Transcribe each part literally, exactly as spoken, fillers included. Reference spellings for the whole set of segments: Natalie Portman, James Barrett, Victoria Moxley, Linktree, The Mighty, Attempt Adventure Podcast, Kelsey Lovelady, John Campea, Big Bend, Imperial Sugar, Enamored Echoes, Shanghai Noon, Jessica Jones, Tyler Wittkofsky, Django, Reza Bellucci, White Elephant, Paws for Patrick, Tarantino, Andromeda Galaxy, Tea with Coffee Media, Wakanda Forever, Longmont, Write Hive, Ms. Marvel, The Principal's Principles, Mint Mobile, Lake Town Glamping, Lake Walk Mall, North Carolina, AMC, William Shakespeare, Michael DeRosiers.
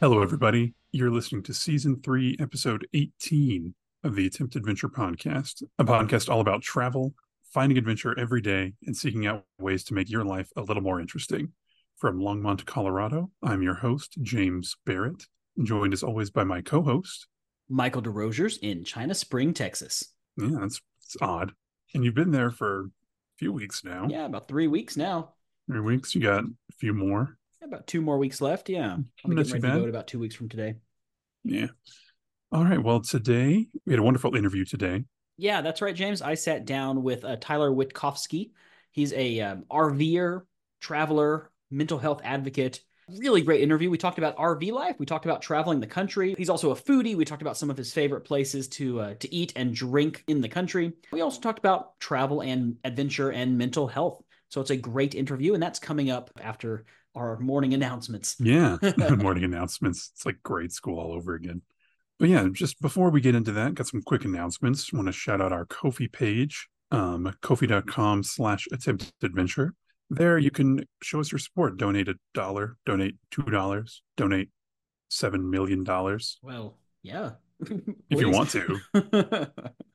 Hello, everybody. You're listening to Season three, Episode eighteen of the Attempt Adventure Podcast, a podcast all about travel, finding adventure every day, and seeking out ways to make your life a little more interesting. From Longmont, Colorado, I'm your host, James Barrett, joined as always by my co-host, Michael DeRosiers in China Spring, Texas. Yeah, that's, that's odd. And you've been there for a few weeks now. Yeah, about three weeks now. Three weeks. You got a few more. About two more weeks left, yeah. I'll be getting ready to go in about two weeks from today. Yeah. All right, well, today, we had a wonderful interview today. Yeah, that's right, James. I sat down with uh, Tyler Wittkofsky. He's a um, RVer, traveler, mental health advocate. Really great interview. We talked about R V life. We talked about traveling the country. He's also a foodie. We talked about some of his favorite places to uh, to eat and drink in the country. We also talked about travel and adventure and mental health. So it's a great interview, and that's coming up after our morning announcements. Yeah, morning announcements. It's like grade school all over again. But yeah, just before we get into that, got some quick announcements. I want to shout out our Ko-fi page, um, ko-fi dot com slash attempt adventure. There you can show us your support. Donate a dollar, donate two dollars, donate seven million dollars. Well, yeah. If you want to.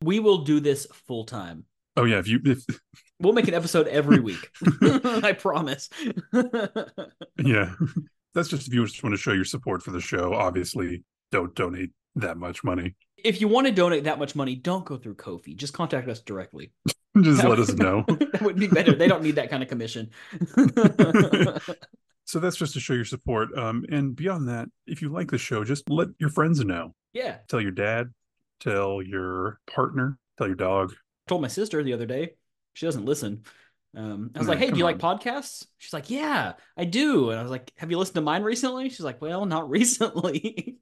We will do this full time. Oh yeah, if you if... we'll make an episode every week. I promise. Yeah. That's just if you just want to show your support for the show. Obviously, don't donate that much money. If you want to donate that much money, don't go through Ko-fi. Just contact us directly. Just that let would, us know. That would be better. They don't need that kind of commission. So that's just to show your support. Um, and beyond that, if you like the show, just let your friends know. Yeah. Tell your dad, tell your partner, tell your dog. Told my sister the other day. She doesn't listen. Um, I was no, like, hey, do you on. like podcasts? She's like, yeah, I do. And I was like, have you listened to mine recently? She's like, well, not recently.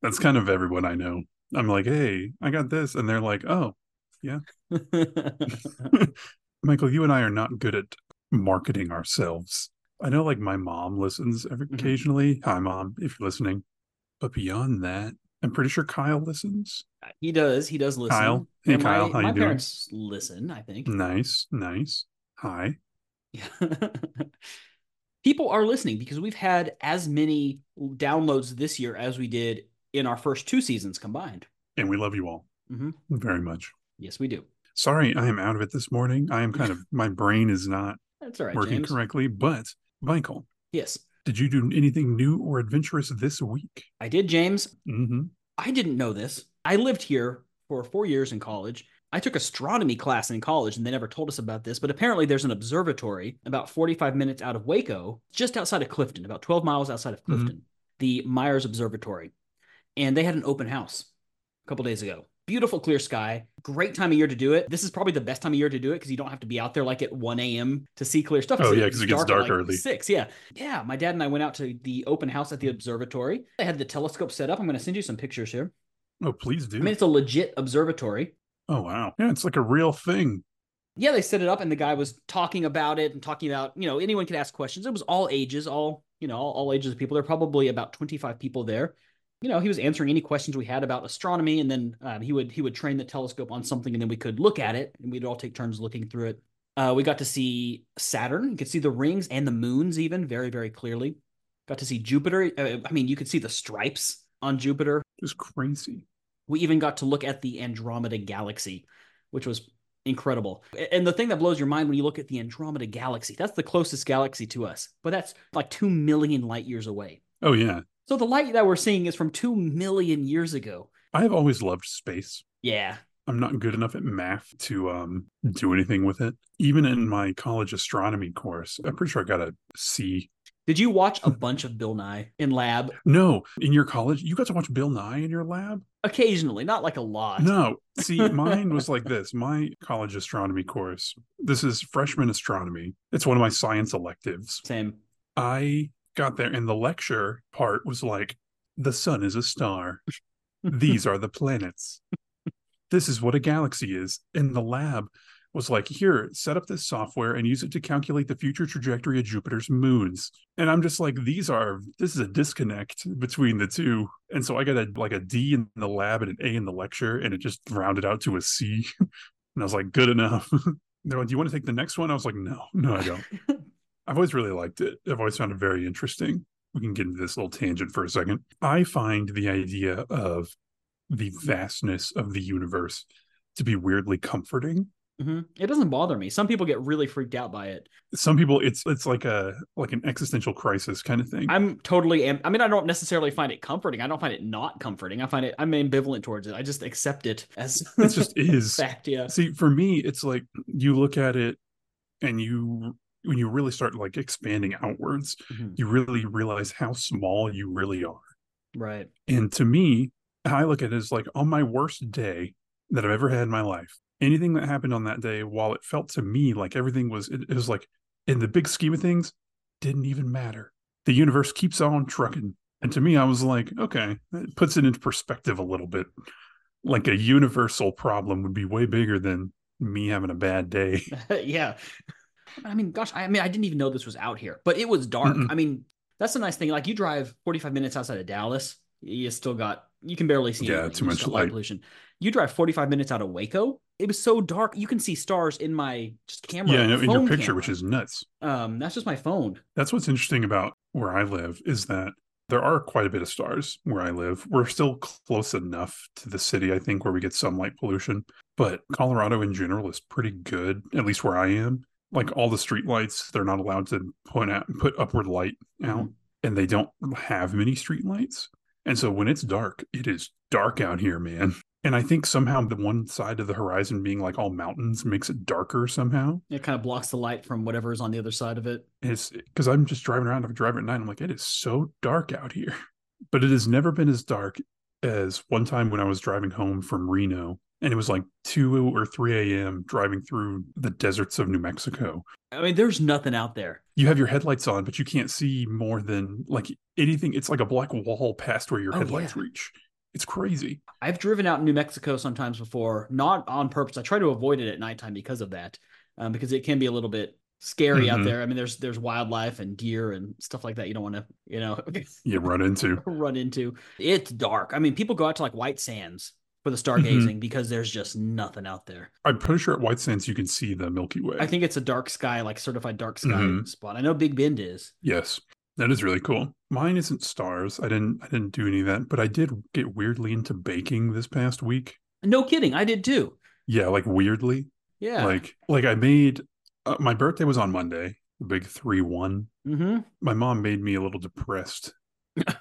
That's kind of everyone I know. I'm like, hey, I got this. And they're like, oh, yeah. Michael, you and I are not good at marketing ourselves. I know like my mom listens every, mm-hmm. occasionally. Hi, Mom, if you're listening. But beyond that, I'm pretty sure Kyle listens. He does. He does listen. Kyle. Hey, and Kyle. My, how you my doing? My parents listen, I think. Nice. Nice. Hi. People are listening because we've had as many downloads this year as we did in our first two seasons combined. And we love you all, mm-hmm. very much. Yes, we do. Sorry, I am out of it this morning. I am kind of, my brain is not That's all right, working James. correctly. But, Michael. Yes. Did you do anything new or adventurous this week? I did, James. Mm-hmm. I didn't know this. I lived here for four years in college. I took astronomy class in college, and they never told us about this, but apparently there's an observatory about forty-five minutes out of Waco, just outside of Clifton, about twelve miles outside of Clifton, mm-hmm. the Myers Observatory. And they had an open house a couple days ago. Beautiful clear sky. Great time of year to do it. This is probably the best time of year to do it because you don't have to be out there like at one a.m. to see clear stuff. Oh, yeah, because it gets dark early. six, yeah. Yeah, my dad and I went out to the open house at the observatory. They had the telescope set up. I'm going to send you some pictures here. Oh, please do. I mean, it's a legit observatory. Oh, wow. Yeah, it's like a real thing. Yeah, they set it up and the guy was talking about it and talking about, you know, anyone could ask questions. It was all ages, all, you know, all, all ages of people. There were probably about twenty-five people there. You know, he was answering any questions we had about astronomy, and then um, he would he would train the telescope on something, and then we could look at it, and we'd all take turns looking through it. Uh, we got to see Saturn. You could see the rings and the moons even very, very clearly. Got to see Jupiter. Uh, I mean, you could see the stripes on Jupiter. It was crazy. We even got to look at the Andromeda Galaxy, which was incredible. And the thing that blows your mind when you look at the Andromeda Galaxy, that's the closest galaxy to us, but that's like two million light years away. Oh, yeah. So the light that we're seeing is from two million years ago. I have always loved space. Yeah. I'm not good enough at math to um, do anything with it. Even in my college astronomy course, I'm pretty sure I got a C. Did you watch a bunch of Bill Nye in lab? No. In your college, you got to watch Bill Nye in your lab? Occasionally, not like a lot. No. See, mine was like this. My college astronomy course, this is freshman astronomy. It's one of my science electives. Same. I... got there and the lecture part was like, the sun is a star. These are the planets. This is what a galaxy is. In the lab, was like, here, set up this software and use it to calculate the future trajectory of Jupiter's moons. And I'm just like, these are, this is a disconnect between the two. And so I got a, like a D in the lab and an A in the lecture, and it just rounded out to a C. And I was like, good enough. They're like, do you want to take the next one? I was like, no, no, I don't. I've always really liked it. I've always found it very interesting. We can get into this little tangent for a second. I find the idea of the vastness of the universe to be weirdly comforting. Mm-hmm. It doesn't bother me. Some people get really freaked out by it. Some people, it's it's like a like an existential crisis kind of thing. I'm totally, am- I mean, I don't necessarily find it comforting. I don't find it not comforting. I find it, I'm ambivalent towards it. I just accept it as it just is fact. Yeah. See, for me, it's like you look at it and you, when you really start like expanding outwards, mm-hmm. you really realize how small you really are. Right. And to me, how I look at it is like on my worst day that I've ever had in my life, anything that happened on that day, while it felt to me like everything was, it, it was like in the big scheme of things, didn't even matter. The universe keeps on trucking. And to me, I was like, okay, it puts it into perspective a little bit. Like a universal problem would be way bigger than me having a bad day. Yeah. I mean, gosh, I mean, I didn't even know this was out here, but it was dark. Mm-mm. I mean, that's the nice thing. Like you drive forty-five minutes outside of Dallas, you still got, you can barely see. Yeah, too much light pollution. You drive forty-five minutes out of Waco. It was so dark. You can see stars in my just camera. Yeah, in your picture, camera. Which is nuts. Um, that's just my phone. That's what's interesting about where I live is that there are quite a bit of stars where I live. We're still close enough to the city, I think, where we get some light pollution. But Colorado in general is pretty good, at least where I am. Like all the streetlights, they're not allowed to point out, put upward light out, mm-hmm. and they don't have many streetlights. And so when it's dark, it is dark out here, man. And I think somehow the one side of the horizon being like all mountains makes it darker somehow. It kind of blocks the light from whatever is on the other side of it. And it's because I'm just driving around. I'm driving at night. I'm like, it is so dark out here. But it has never been as dark as one time when I was driving home from Reno. And it was like two or three a.m. driving through the deserts of New Mexico. I mean, there's nothing out there. You have your headlights on, but you can't see more than like anything. It's like a black wall past where your oh, headlights yeah. reach. It's crazy. I've driven out in New Mexico sometimes before, not on purpose. I try to avoid it at nighttime because of that, um, because it can be a little bit scary mm-hmm. out there. I mean, there's there's wildlife and deer and stuff like that. You don't want to, you know, you run into run into. It's dark. I mean, people go out to like White Sands for the stargazing mm-hmm. because there's just nothing out there. I'm pretty sure at White Sands you can see the Milky Way. I think it's a dark sky, like certified dark sky mm-hmm. spot. I know Big Bend is. Yes, that is really cool. Mine isn't stars. I didn't I didn't do any of that, but I did get weirdly into baking this past week. No kidding, I did too. Yeah, like weirdly. Yeah. Like like I made uh, my birthday was on Monday, the big three one. Mm-hmm. My mom made me a little depressed.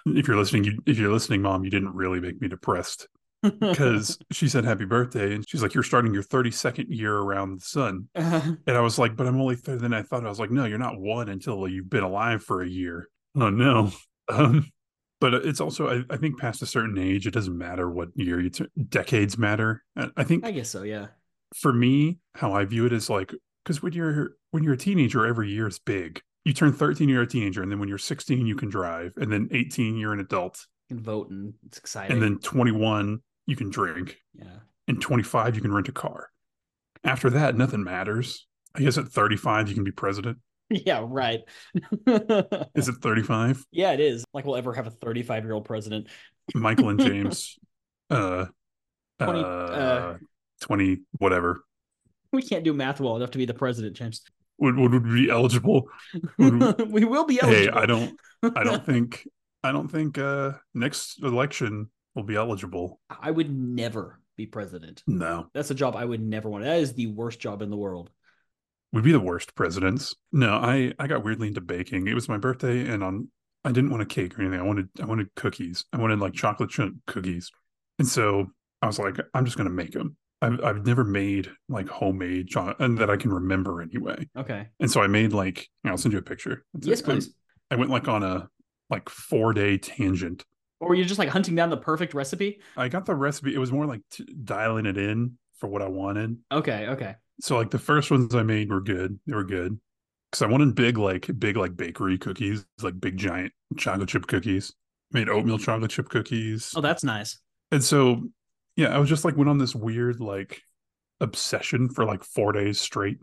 If you're listening, you, if you're listening, Mom, you didn't really make me depressed. Because she said happy birthday and she's like, you're starting your thirty-second year around the sun. Uh-huh. And I was like, but I'm only thirty. Then I thought, I was like, no, you're not one until you've been alive for a year. Oh no. Um, but it's also, I, I think past a certain age, it doesn't matter what year you turn. Decades matter. I, I think, I guess so. Yeah. For me, how I view it is like, because when you're, when you're a teenager, every year is big. You turn thirteen, you're a teenager. And then when you're sixteen, you can drive. And then eighteen, you're an adult. You can vote and it's exciting. And then twenty-one, you can drink. Yeah. And twenty-five, you can rent a car. After that, nothing matters. I guess at thirty-five, you can be president. Yeah, right. Is it thirty-five? Yeah, it is. Like we'll ever have a thirty-five-year-old president. Michael and James. uh, twenty, uh, uh, twenty, whatever. We can't do math well enough to be the president, James. Would would, would we be eligible? Would, we will be eligible. Hey, I don't. I don't think. I don't think uh, next election. Will be eligible. I would never be president. No. That's a job I would never want. That is the worst job in the world. We'd be the worst presidents. No, I, I got weirdly into baking. It was my birthday and on I didn't want a cake or anything. I wanted I wanted cookies. I wanted like chocolate chip cookies. And so I was like, I'm just going to make them. I've, I've never made like homemade chocolate and that I can remember anyway. Okay. And so I made like, I'll send you a picture. That's yes, it. Please. I, I went like on a like four day tangent. Or were you just like hunting down the perfect recipe? I got the recipe. It was more like t- dialing it in for what I wanted. Okay, okay. So like the first ones I made were good. They were good. Because I wanted big like big like bakery cookies, like big giant chocolate chip cookies. Made oatmeal chocolate chip cookies. Oh, that's nice. And so, yeah, I was just like went on this weird like obsession for like four days straight.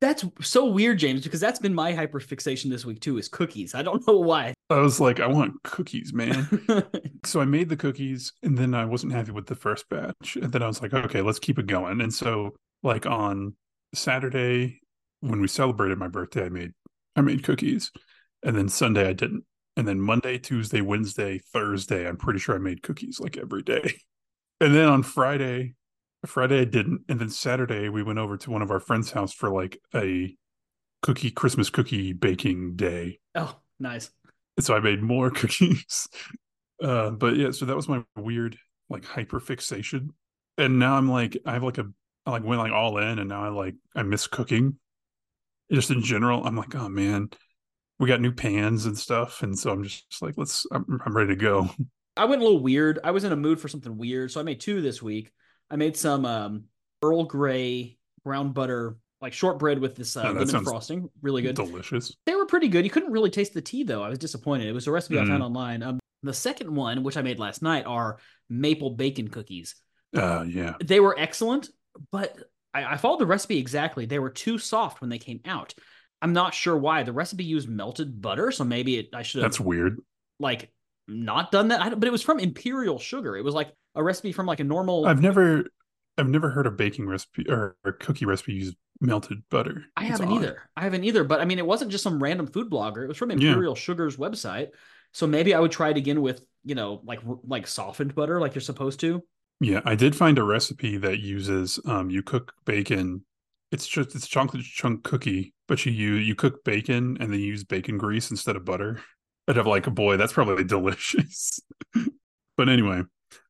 That's so weird, James, because that's been my hyperfixation this week too, is cookies. I don't know why. I was like, I want cookies, man. So I made the cookies, and then I wasn't happy with the first batch. And then I was like, okay, let's keep it going. And so like on Saturday, when we celebrated my birthday, I made I made cookies. And then Sunday I didn't. And then Monday, Tuesday, Wednesday, Thursday, I'm pretty sure I made cookies like every day. And then on Friday, Friday I didn't. And then Saturday we went over to one of our friends' house for like a cookie, Christmas cookie baking day. Oh, nice. And so I made more cookies. Uh, but yeah, so that was my weird like hyperfixation. And now I'm like, I have like a, I like went like all in, and now I like, I miss cooking. Just in general, I'm like, oh man, we got new pans and stuff. And so I'm just, just like, let's, I'm, I'm ready to go. I went a little weird. I was in a mood for something weird. So I made two this week. I made some um, Earl Grey brown butter, like shortbread with this uh, oh, lemon frosting. Really good. Delicious. They were pretty good. You couldn't really taste the tea though. I was disappointed. It was a recipe mm. I found online. Um, the second one, which I made last night, are maple bacon cookies. Uh, yeah. They were excellent, but I, I followed the recipe exactly. They were too soft when they came out. I'm not sure why. The recipe used melted butter, so maybe it, I should have. That's weird. Like not done that. I don't, but it was from Imperial Sugar. It was like a recipe from like a normal. I've never, I've never heard a baking recipe or a cookie recipe use melted butter. I it's haven't odd. either. I haven't either. But I mean, it wasn't just some random food blogger. It was from Imperial yeah. Sugar's website. So maybe I would try it again with, you know, like like softened butter, like you're supposed to. Yeah, I did find a recipe that uses um, you cook bacon. It's just it's chocolate chunk cookie, but you you, you cook bacon and then you use bacon grease instead of butter. I'd have like, boy, that's probably delicious. But anyway,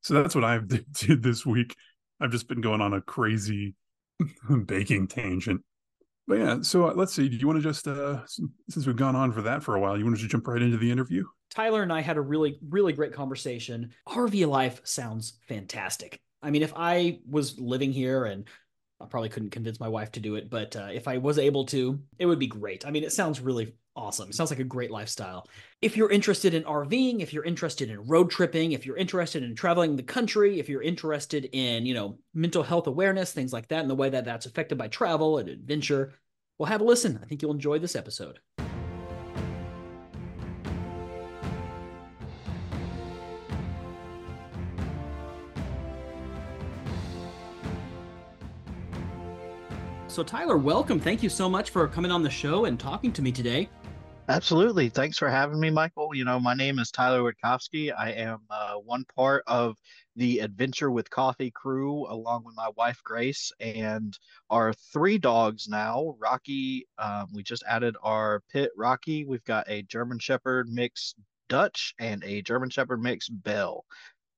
so that's what I did this week. I've just been going on a crazy baking tangent. But yeah, so let's see. Do you want to just, uh, since we've gone on for that for a while, you want to just jump right into the interview? Tyler and I had a really, really great conversation. R V life sounds fantastic. I mean, if I was living here, and I probably couldn't convince my wife to do it, but uh, if I was able to, it would be great. I mean, it sounds really awesome. It sounds like a great lifestyle. If you're interested in RVing, if you're interested in road tripping, if you're interested in traveling the country, if you're interested in, you know, mental health awareness, things like that, and the way that that's affected by travel and adventure, well, have a listen. I think you'll enjoy this episode. So Tyler, welcome. Thank you so much for coming on the show and talking to me today. Absolutely. Thanks for having me, Michael. You know, my name is Tyler Wittkofsky. I am uh, one part of the Adventure with Coffee crew, along with my wife, Grace, and our three dogs now. Rocky, um, we just added our pit, Rocky. We've got a German Shepherd mix, Dutch, and a German Shepherd mix, Bell.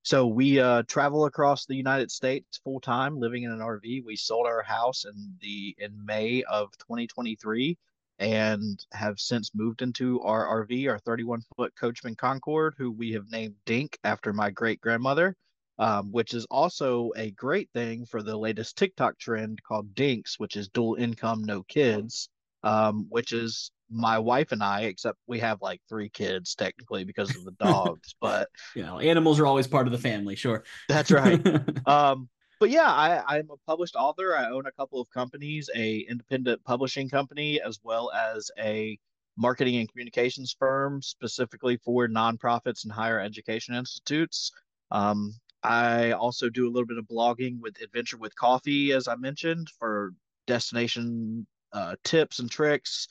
So we uh, travel across the United States full time, living in an R V. We sold our house in the in May of twenty twenty-three, and have since moved into our R V, our thirty-one foot Coachman Concord, who we have named Dink after my great grandmother, um, which is also a great thing for the latest TikTok trend called Dinks, which is dual income, no kids, um, which is my wife and I, except we have like three kids technically because of the dogs, but you know, animals are always part of the family. Sure. That's right. um, but yeah, I, I'm a published author. I own a couple of companies, a independent publishing company, as well as a marketing and communications firm specifically for nonprofits and higher education institutes. Um, I also do a little bit of blogging with Adventure with Coffee, as I mentioned, for destination uh, tips and tricks,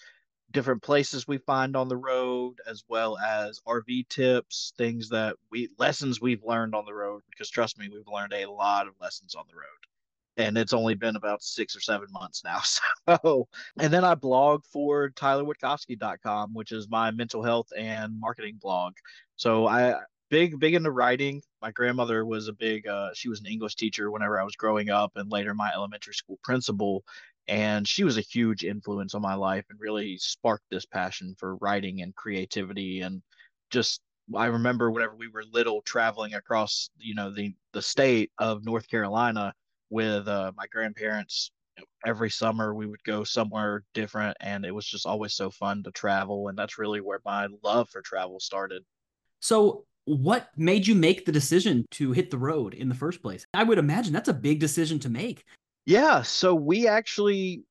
different places we find on the road, as well as R V tips, things that we lessons we've learned on the road, because trust me, we've learned a lot of lessons on the road, and it's only been about six or seven months now. So, and then I blog for tyler wittkofsky dot com, which is my mental health and marketing blog. So I big, big into writing. My grandmother was a big, uh, she was an English teacher whenever I was growing up, and later my elementary school principal. And she was a huge influence on my life and really sparked this passion for writing and creativity. And just, I remember whenever we were little traveling across, you know, the, the state of North Carolina with uh, my grandparents, every summer we would go somewhere different. And it was just always so fun to travel. And that's really where my love for travel started. So what made you make the decision to hit the road in the first place? I would imagine that's a big decision to make. Yeah, so we actually,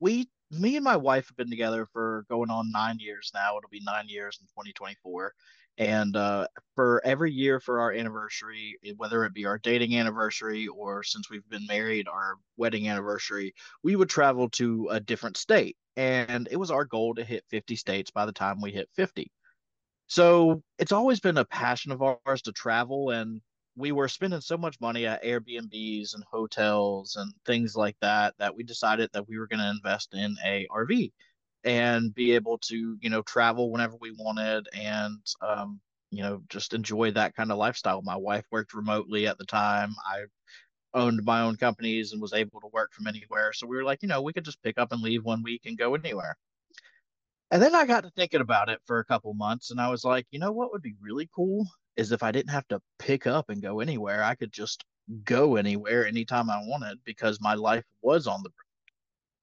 we, me and my wife have been together for going on nine years now. It'll be nine years in twenty twenty-four. And uh, for every year for our anniversary, whether it be our dating anniversary or since we've been married, our wedding anniversary, we would travel to a different state. And it was our goal to hit fifty states by the time we hit fifty. So it's always been a passion of ours to travel. And we were spending so much money at Airbnbs and hotels and things like that, that we decided that we were going to invest in a R V and be able to, you know, travel whenever we wanted and, um, you know, just enjoy that kind of lifestyle. My wife worked remotely at the time. I owned my own companies and was able to work from anywhere. So we were like, you know, we could just pick up and leave one week and go anywhere. And then I got to thinking about it for a couple months, and I was like, you know what would be really cool is if I didn't have to pick up and go anywhere. I could just go anywhere anytime I wanted because my life was on the road.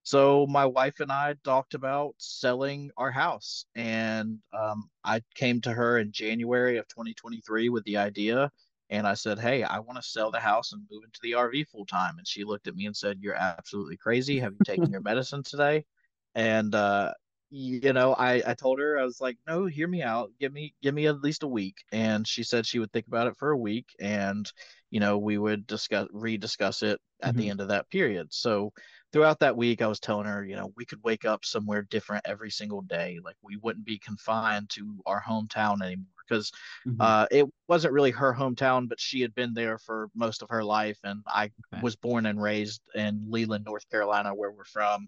So my wife and I talked about selling our house, and um, I came to her in January of twenty twenty-three with the idea, and I said, hey, I want to sell the house and move into the R V full time. And she looked at me and said, you're absolutely crazy. Have you taken your medicine today? And, uh, you know, I, I told her, I was like, no, hear me out. Give me, give me at least a week. And she said she would think about it for a week, and, you know, we would discuss, rediscuss it at mm-hmm. the end of that period. So throughout that week, I was telling her, you know, we could wake up somewhere different every single day. Like, we wouldn't be confined to our hometown anymore, because mm-hmm. uh, it wasn't really her hometown, but she had been there for most of her life. And I okay. was born and raised in Leland, North Carolina, where we're from.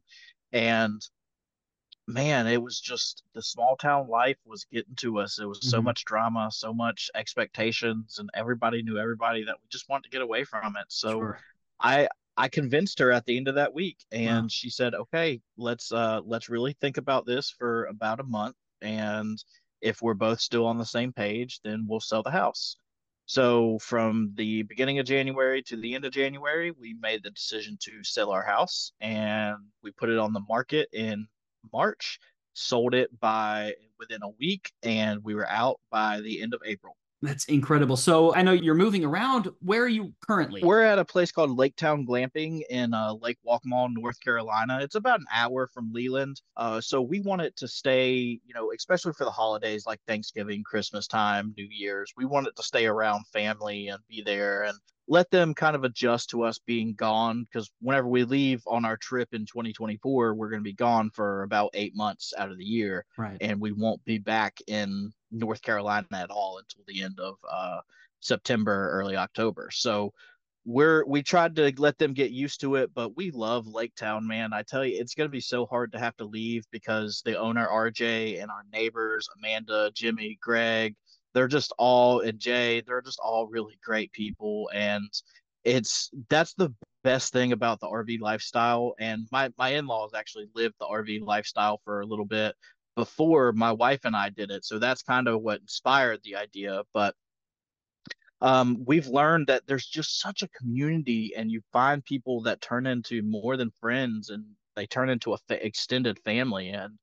And man, it was just, the small town life was getting to us. It was mm-hmm. so much drama, so much expectations, and everybody knew everybody, that we just wanted to get away from it. So sure. I I convinced her at the end of that week, and wow. she said, okay, let's uh let's really think about this for about a month, and if we're both still on the same page, then we'll sell the house. So from the beginning of January to the end of January, we made the decision to sell our house, and we put it on the market in March, sold it by within a week, and we were out by the end of April. That's incredible. So I know you're moving around. Where are you currently? We're at a place called Lake Town Glamping in uh, Lake Walk Mall, North Carolina. It's about an hour from Leland. Uh, so we want it to stay, you know, especially for the holidays like Thanksgiving, Christmas time, New Year's. We want it to stay around family and be there and let them kind of adjust to us being gone, because whenever we leave on our trip in twenty twenty-four, we're going to be gone for about eight months out of the year. Right. And we won't be back in North Carolina at all until the end of uh, September, early October. So we're we tried to let them get used to it, but we love Lake Town, man. I tell you, it's going to be so hard to have to leave, because the owner, R J, and our neighbors, Amanda, Jimmy, Greg, they're just all, and Jay, they're just all really great people. And it's that's the best thing about the R V lifestyle. And my, my in-laws actually lived the R V lifestyle for a little bit before my wife and I did it. So that's kind of what inspired the idea. But um, we've learned that there's just such a community, and you find people that turn into more than friends, and they turn into a fa- extended family. And,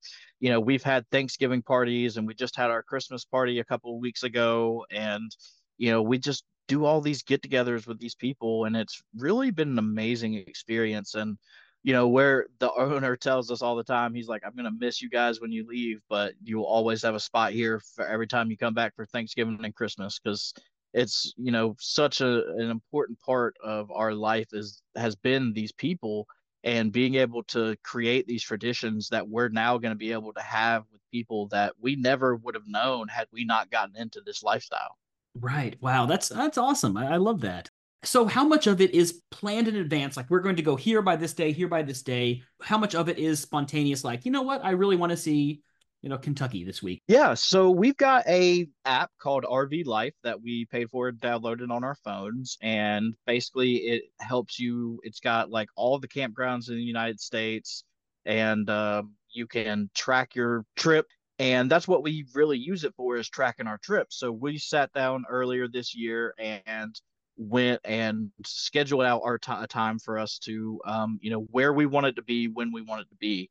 you know, we've had Thanksgiving parties, and we just had our Christmas party a couple of weeks ago. And, you know, we just do all these get togethers with these people, and it's really been an amazing experience. And, you know, where the owner tells us all the time, he's like, I'm going to miss you guys when you leave, but you will always have a spot here for every time you come back for Thanksgiving and Christmas. Because it's, you know, such a, an important part of our life is, has been these people, and being able to create these traditions that we're now going to be able to have with people that we never would have known had we not gotten into this lifestyle. Right. Wow. That's, that's awesome. I, I love that. So how much of it is planned in advance? Like, we're going to go here by this day, here by this day. How much of it is spontaneous? Like, you know what? I really want to see, you know, Kentucky this week. Yeah. So we've got a app called R V Life that we paid for, downloaded on our phones. And basically it helps you. It's got like all the campgrounds in the United States, and uh, you can track your trip. And that's what we really use it for, is tracking our trips. So we sat down earlier this year and went and scheduled out our t- time for us to, um, you know, where we wanted to be, when we wanted to be.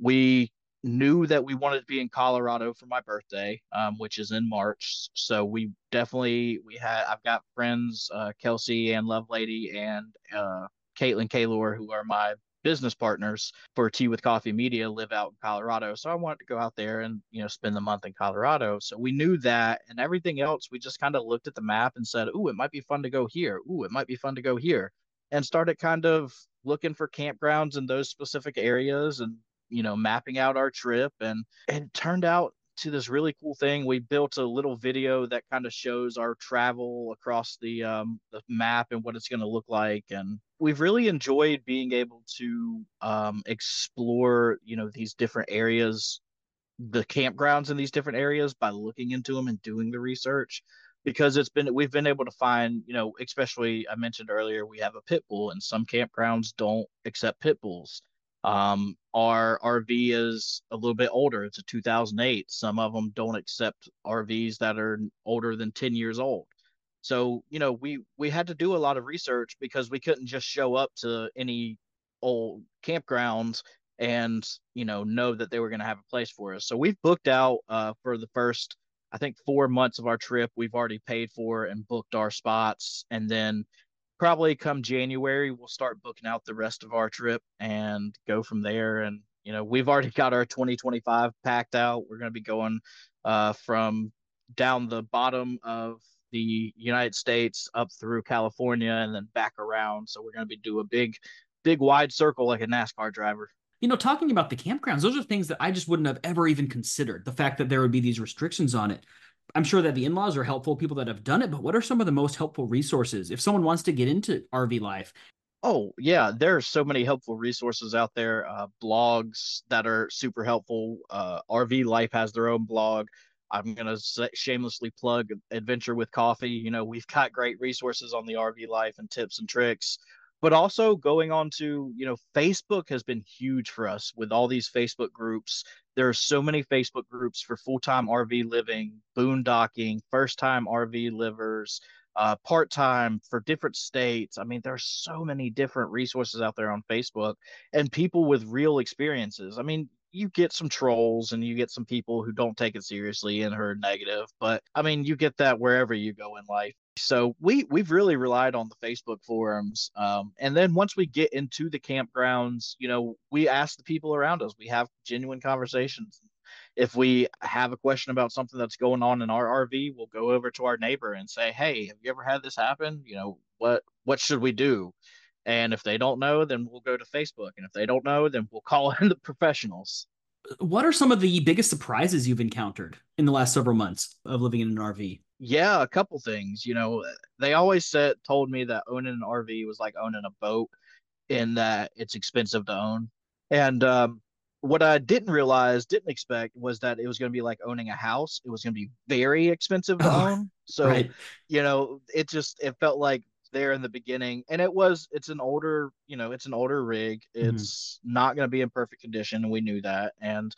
We knew that we wanted to be in Colorado for my birthday, um, which is in March. So we definitely, we had, I've got friends, uh, Kelsey and Lovelady and uh, Caitlin Kalor, who are my business partners for Tea with Coffee Media, live out in Colorado. So I wanted to go out there and, you know, spend the month in Colorado. So we knew that, and everything else, we just kind of looked at the map and said, ooh, it might be fun to go here. Ooh, it might be fun to go here. And started kind of looking for campgrounds in those specific areas and, you know, mapping out our trip. And it turned out to this really cool thing. We built a little video that kind of shows our travel across the, um, the map and what it's going to look like. And we've really enjoyed being able to um, explore, you know, these different areas, the campgrounds in these different areas, by looking into them and doing the research, because it's been, we've been able to find, you know, especially I mentioned earlier, we have a pit bull and some campgrounds don't accept pit bulls. Um, our R V is a little bit older. It's a two thousand eight. Some of them don't accept R Vs that are older than ten years old. So, you know, we, we had to do a lot of research because we couldn't just show up to any old campgrounds and, you know, know that they were going to have a place for us. So we've booked out, uh, for the first, I think four months of our trip, we've already paid for and booked our spots. And then probably come January, we'll start booking out the rest of our trip and go from there. And, you know, we've already got our twenty twenty-five packed out. We're going to be going uh, from down the bottom of the United States up through California and then back around. So we're going to be do a big, big wide circle like a NASCAR driver. You know, talking about the campgrounds, those are things that I just wouldn't have ever even considered, the fact that there would be these restrictions on it. I'm sure that the in-laws are helpful, people that have done it, but what are some of the most helpful resources if someone wants to get into R V life? Oh, yeah, there are so many helpful resources out there, uh, blogs that are super helpful. Uh, R V Life has their own blog. I'm going to shamelessly plug Adventure with Coffee. You know, we've got great resources on the R V Life and tips and tricks. But also going on to, you know, Facebook has been huge for us with all these Facebook groups. There are so many Facebook groups for full-time R V living, boondocking, first-time R V livers, uh, part-time for different states. I mean, there are so many different resources out there on Facebook and people with real experiences. I mean, you get some trolls and you get some people who don't take it seriously and are negative, but I mean, you get that wherever you go in life. So we, we've really relied on the Facebook forums. Um, and then once we get into the campgrounds, you know, we ask the people around us, we have genuine conversations. If we have a question about something that's going on in our R V, we'll go over to our neighbor and say, hey, have you ever had this happen? You know, what, what should we do? And if they don't know, then we'll go to Facebook. And if they don't know, then we'll call in the professionals. What are some of the biggest surprises you've encountered in the last several months of living in an R V? Yeah, a couple things. You know, they always said, told me that owning an R V was like owning a boat in that it's expensive to own. And um, what I didn't realize, didn't expect, was that it was going to be like owning a house. It was going to be very expensive to oh, own. So, right. you know, it just, it felt like, there in the beginning, and it was it's an older you know it's an older rig. It's mm-hmm. not going to be in perfect condition, and we knew that. And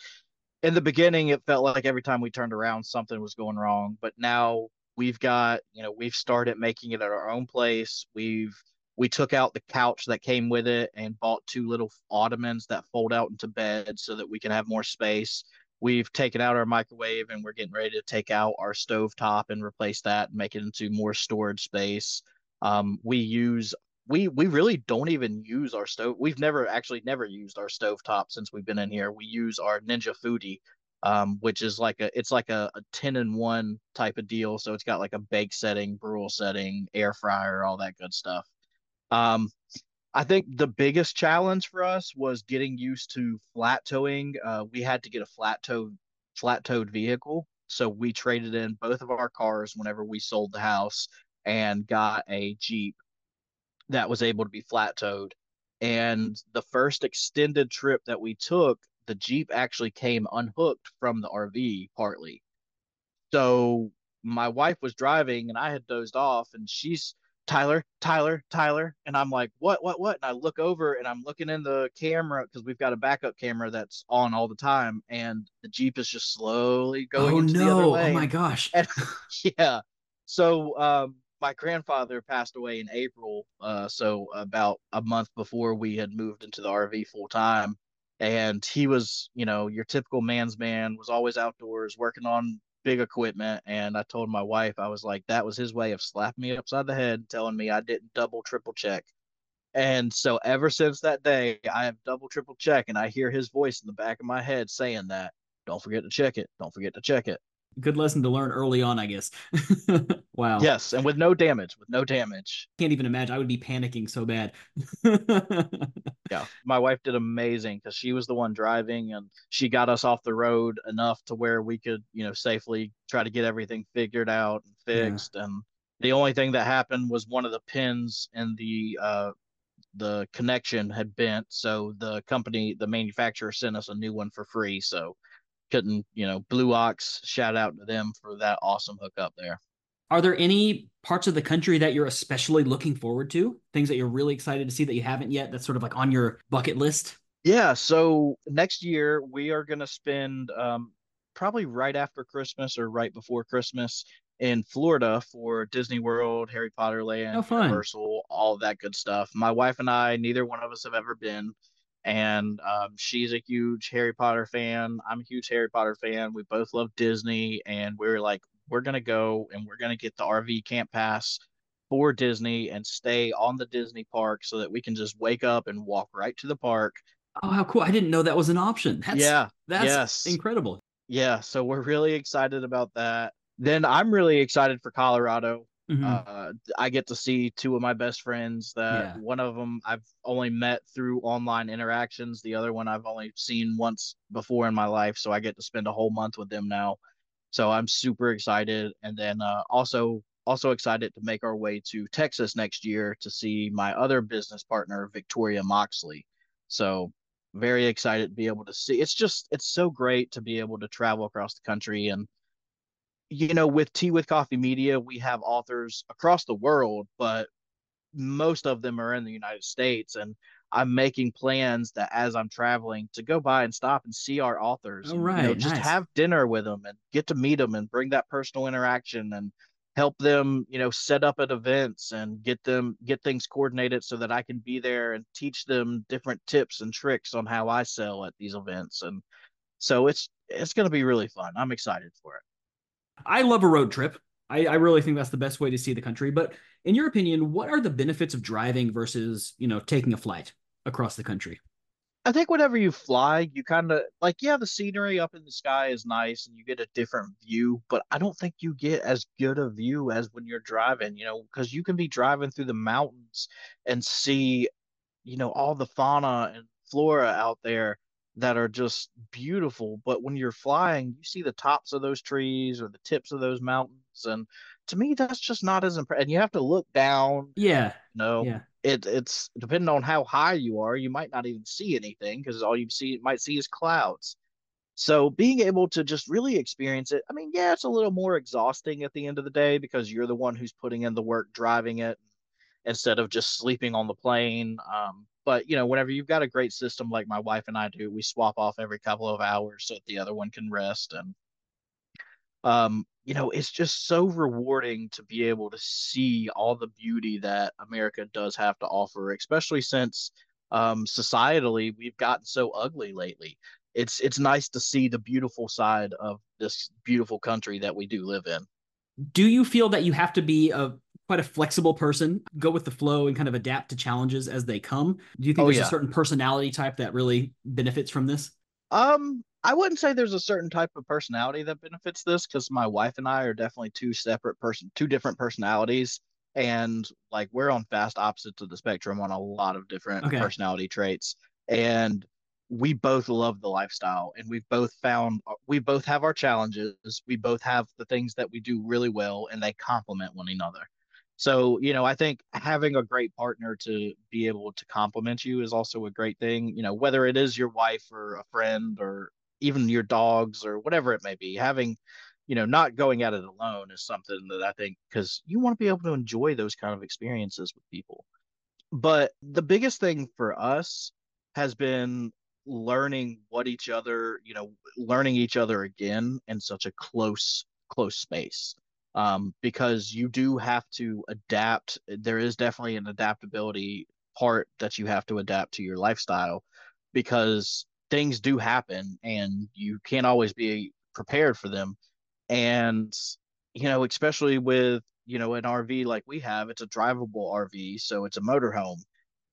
in the beginning, it felt like every time we turned around, something was going wrong. But now we've got you know we've started making it at our own place. We've we took out the couch that came with it and bought two little ottomans that fold out into bed so that we can have more space. We've taken out our microwave, and we're getting ready to take out our stove top and replace that and make it into more storage space. Um, we use, we, we really don't even use our stove. We've never actually never used our stovetop since we've been in here. We use our Ninja Foodi, um, which is like a, it's like a, a ten in one type of deal. So it's got like a bake setting, broil setting, air fryer, all that good stuff. Um, I think the biggest challenge for us was getting used to flat towing. Uh, we had to get a flat tow, flat towed vehicle. So we traded in both of our cars whenever we sold the house, and got a Jeep that was able to be flat towed. And the first extended trip that we took, the Jeep actually came unhooked from the R V partly. So my wife was driving, and I had dozed off, and she's Tyler, Tyler, Tyler. And I'm like, what, what, what? And I look over, and I'm looking in the camera because we've got a backup camera that's on all the time. And the Jeep is just slowly going oh, into no. the other way. Oh my gosh. And, yeah. So, um, my grandfather passed away in April, uh, so about a month before we had moved into the R V full time. And he was, you know, your typical man's man, was always outdoors working on big equipment. And I told my wife, I was like, that was his way of slapping me upside the head, telling me I didn't double, triple check. And so ever since that day, I have double, triple check, and I hear his voice in the back of my head saying that, don't forget to check it. Don't forget to check it. Good lesson to learn early on, I guess. Wow. Yes. And with no damage, with no damage. Can't even imagine. I would be panicking so bad. Yeah. My wife did amazing because she was the one driving, and she got us off the road enough to where we could, you know, safely try to get everything figured out and fixed. Yeah. And the only thing that happened was one of the pins in the, uh, the connection had bent. So the company, the manufacturer sent us a new one for free. So couldn't, you know, Blue Ox, shout out to them for that awesome hookup there. Are there any parts of the country that you're especially looking forward to? Things that you're really excited to see that you haven't yet, that's sort of like on your bucket list? Yeah. So next year we are going to spend um, probably right after Christmas or right before Christmas in Florida for Disney World, Harry Potter Land, oh, Universal, all that good stuff. My wife and I, neither one of us have ever been. And um, she's a huge Harry Potter fan. I'm a huge Harry Potter fan. We both love Disney. And we were like, we're going to go and we're going to get the R V camp pass for Disney and stay on the Disney park so that we can just wake up and walk right to the park. Oh, how cool. I didn't know that was an option. That's, yeah. That's yes. incredible. Yeah. So we're really excited about that. Then I'm really excited for Colorado. Mm-hmm. Uh, I get to see two of my best friends that yeah. one of them I've only met through online interactions. The other one I've only seen once before in my life. So I get to spend a whole month with them now. So I'm super excited. And then uh, also, also excited to make our way to Texas next year to see my other business partner, Victoria Moxley. So very excited to be able to see. It's just, it's so great to be able to travel across the country. And you know, with Tea with Coffee Media, we have authors across the world, but most of them are in the United States. And I'm making plans that as I'm traveling to go by and stop and see our authors, oh, right, and, you know, just nice. Have dinner with them and get to meet them and bring that personal interaction and help them, you know, set up at events and get them get things coordinated so that I can be there and teach them different tips and tricks on how I sell at these events. And so it's it's going to be really fun. I'm excited for it. I love a road trip. I, I really think that's the best way to see the country. But in your opinion, what are the benefits of driving versus, you know, taking a flight across the country? I think whenever you fly, you kind of like, yeah, the scenery up in the sky is nice and you get a different view, but I don't think you get as good a view as when you're driving, you know, because you can be driving through the mountains and see, you know, all the fauna and flora out there that are just beautiful. But when you're flying, you see the tops of those trees or the tips of those mountains. And to me, that's just not as impressive. And you have to look down. Yeah. You know, yeah. It, it's depending on how high you are, you might not even see anything because all you see might see is clouds. So being able to just really experience it. I mean, yeah, it's a little more exhausting at the end of the day because you're the one who's putting in the work, driving it instead of just sleeping on the plane. Um, But, you know, whenever you've got a great system like my wife and I do, we swap off every couple of hours so that the other one can rest. And, um, you know, it's just so rewarding to be able to see all the beauty that America does have to offer, especially since um, societally we've gotten so ugly lately. It's it's nice to see the beautiful side of this beautiful country that we do live in. Do you feel that you have to be a quite a flexible person, go with the flow and kind of adapt to challenges as they come? Do you think oh, there's yeah. a certain personality type that really benefits from this? Um, I wouldn't say there's a certain type of personality that benefits this because my wife and I are definitely two separate person, two different personalities. And like we're on fast opposites of the spectrum on a lot of different okay. personality traits. And we both love the lifestyle and we've both found, we both have our challenges. We both have the things that we do really well and they complement one another. So, you know, I think having a great partner to be able to compliment you is also a great thing, you know, whether it is your wife or a friend or even your dogs or whatever it may be. Having, you know, not going at it alone is something that I think because you want to be able to enjoy those kind of experiences with people. But the biggest thing for us has been learning what each other, you know, learning each other again in such a close, close space. Um, because you do have to adapt. There is definitely an adaptability part that you have to adapt to your lifestyle because things do happen and you can't always be prepared for them. And, you know, especially with, you know, an R V like we have, it's a drivable R V, so it's a motorhome.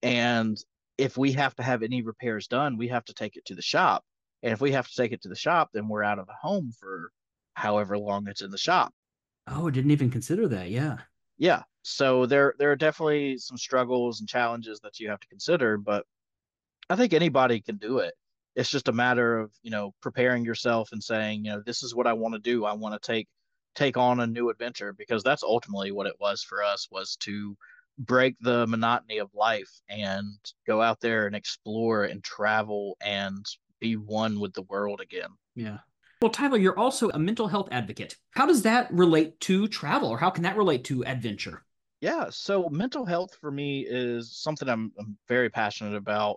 And if we have to have any repairs done, we have to take it to the shop. And if we have to take it to the shop, then we're out of the home for however long it's in the shop. Oh, I didn't even consider that. Yeah. Yeah. So there, there are definitely some struggles and challenges that you have to consider, but I think anybody can do it. It's just a matter of, you know, preparing yourself and saying, you know, this is what I want to do. I want to take, take on a new adventure, because that's ultimately what it was for us, was to break the monotony of life and go out there and explore and travel and be one with the world again. Yeah. Well, Tyler, you're also a mental health advocate. How does that relate to travel, or how can that relate to adventure? Yeah. So mental health for me is something I'm, I'm very passionate about.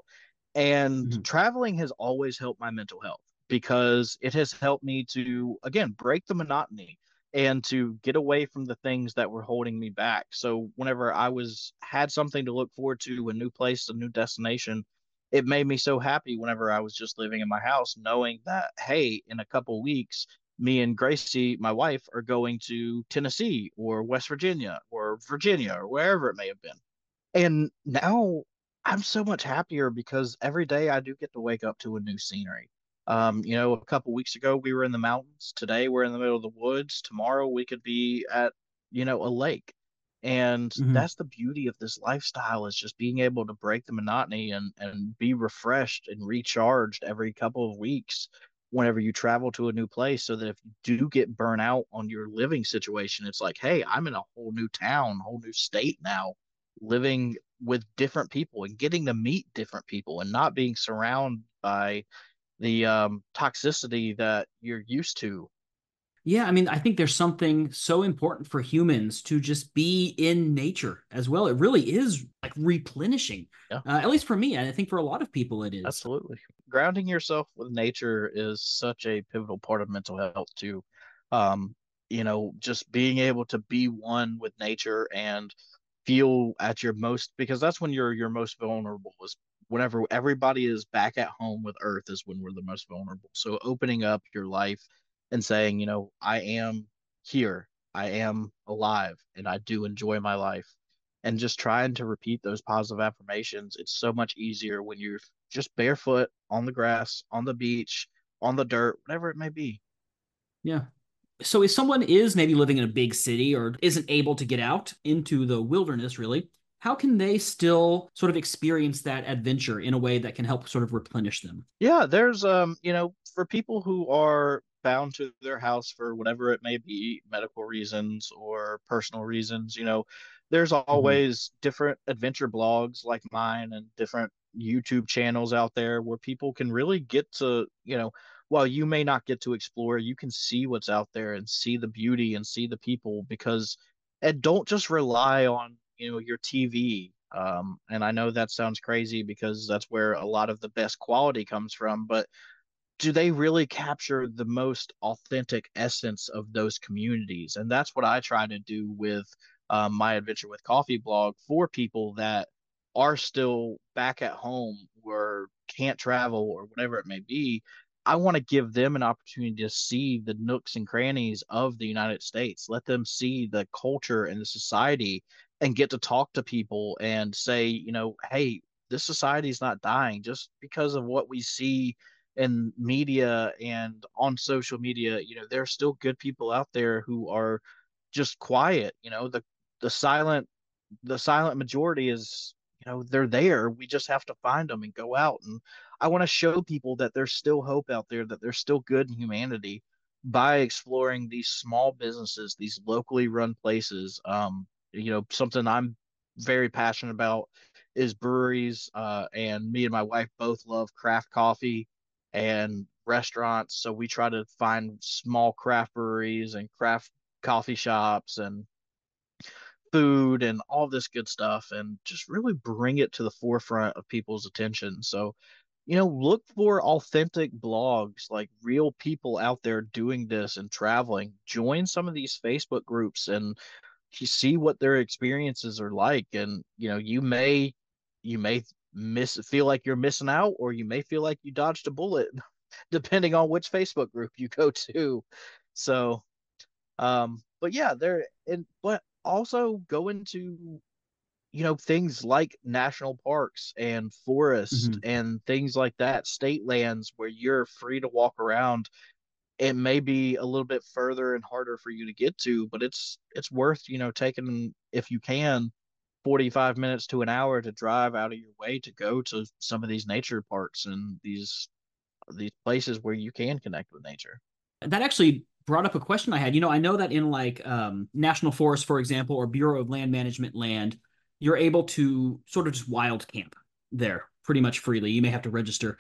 And mm-hmm. traveling has always helped my mental health, because it has helped me to, again, break the monotony and to get away from the things that were holding me back. So whenever I was had something to look forward to, a new place, a new destination, it made me so happy whenever I was just living in my house, knowing that, hey, in a couple weeks, me and Gracie, my wife, are going to Tennessee or West Virginia or Virginia or wherever it may have been. And now I'm so much happier because every day I do get to wake up to a new scenery. Um, you know, a couple weeks ago, we were in the mountains. Today, we're in the middle of the woods. Tomorrow, we could be at, you know, a lake. And mm-hmm. that's the beauty of this lifestyle, is just being able to break the monotony and, and be refreshed and recharged every couple of weeks whenever you travel to a new place, so that if you do get burnt out on your living situation, it's like, hey, I'm in a whole new town, whole new state now, living with different people and getting to meet different people and not being surrounded by the um, toxicity that you're used to. Yeah, I mean, I think there's something so important for humans to just be in nature as well. It really is like replenishing, yeah. uh, at least for me, and I think for a lot of people it is. Absolutely. Grounding yourself with nature is such a pivotal part of mental health too. Um, you know, just being able to be one with nature and feel at your most, because that's when you're your most vulnerable, is whenever everybody is back at home with Earth is when we're the most vulnerable. So opening up your life and saying, you know, I am here, I am alive, and I do enjoy my life. And just trying to repeat those positive affirmations. It's so much easier when you're just barefoot on the grass, on the beach, on the dirt, whatever it may be. Yeah. So if someone is maybe living in a big city or isn't able to get out into the wilderness, really, how can they still sort of experience that adventure in a way that can help sort of replenish them? Yeah, there's, um, you know, for people who are bound to their house for whatever it may be, medical reasons or personal reasons, you know, there's always mm-hmm. different adventure blogs like mine and different YouTube channels out there where people can really get to, you know, while you may not get to explore, you can see what's out there and see the beauty and see the people, because, and don't just rely on, you know, your T V. Um, and I know that sounds crazy because that's where a lot of the best quality comes from, but do they really capture the most authentic essence of those communities? And that's what I try to do with um, my Adventure with Coffee blog for people that are still back at home or can't travel or whatever it may be. I want to give them an opportunity to see the nooks and crannies of the United States. Let them see the culture and the society and get to talk to people and say, you know, hey, this society is not dying just because of what we see in media and on social media. You know, there are still good people out there who are just quiet. You know, the, the silent, the silent majority is, you know, they're there. We just have to find them and go out. And I want to show people that there's still hope out there, that there's still good in humanity, by exploring these small businesses, these locally run places. Um, you know, something I'm very passionate about is breweries. Uh, and me and my wife both love craft coffee and restaurants. So we try to find small craft breweries and craft coffee shops and food and all this good stuff, and just really bring it to the forefront of people's attention. So, you know, look for authentic blogs, like real people out there doing this and traveling. Join some of these Facebook groups and you see what their experiences are like. And, you know, you may, you may miss, feel like you're missing out, or you may feel like you dodged a bullet, depending on which Facebook group you go to. So, um, but yeah, there, and, but also go into, you know, things like national parks and forests mm-hmm. and things like that, state lands where you're free to walk around. It may be a little bit further and harder for you to get to, but it's it's worth, you know, taking, if you can, forty-five minutes to an hour to drive out of your way to go to some of these nature parks and these these places where you can connect with nature. That actually brought up a question I had. You know, I know that in like um, National Forest, for example, or Bureau of Land Management land, you're able to sort of just wild camp there pretty much freely. You may have to register.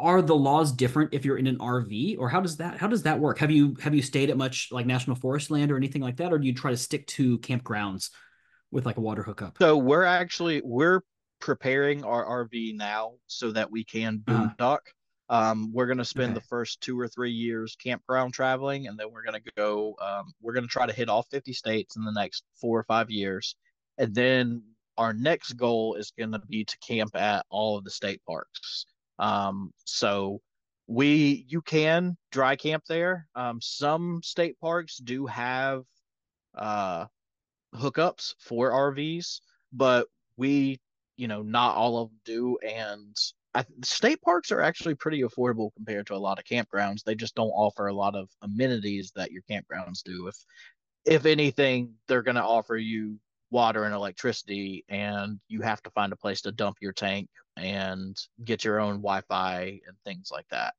Are the laws different if you're in an R V, or how does that how does that work? Have you have you stayed at much like national forest land or anything like that, or do you try to stick to campgrounds with like a water hookup? So we're actually we're preparing our R V now so that we can boondock. Uh, um, we're gonna spend okay. the first two or three years campground traveling, and then we're gonna go. Um, we're gonna try to hit all fifty states in the next four or five years, and then our next goal is gonna be to camp at all of the state parks. Um, so we, you can dry camp there. Um, some state parks do have, uh, hookups for R Vs, but we, you know, not all of them do. And I, state parks are actually pretty affordable compared to a lot of campgrounds. They just don't offer a lot of amenities that your campgrounds do. If, if anything, they're going to offer you water and electricity, and you have to find a place to dump your tank and get your own Wi-Fi and things like that.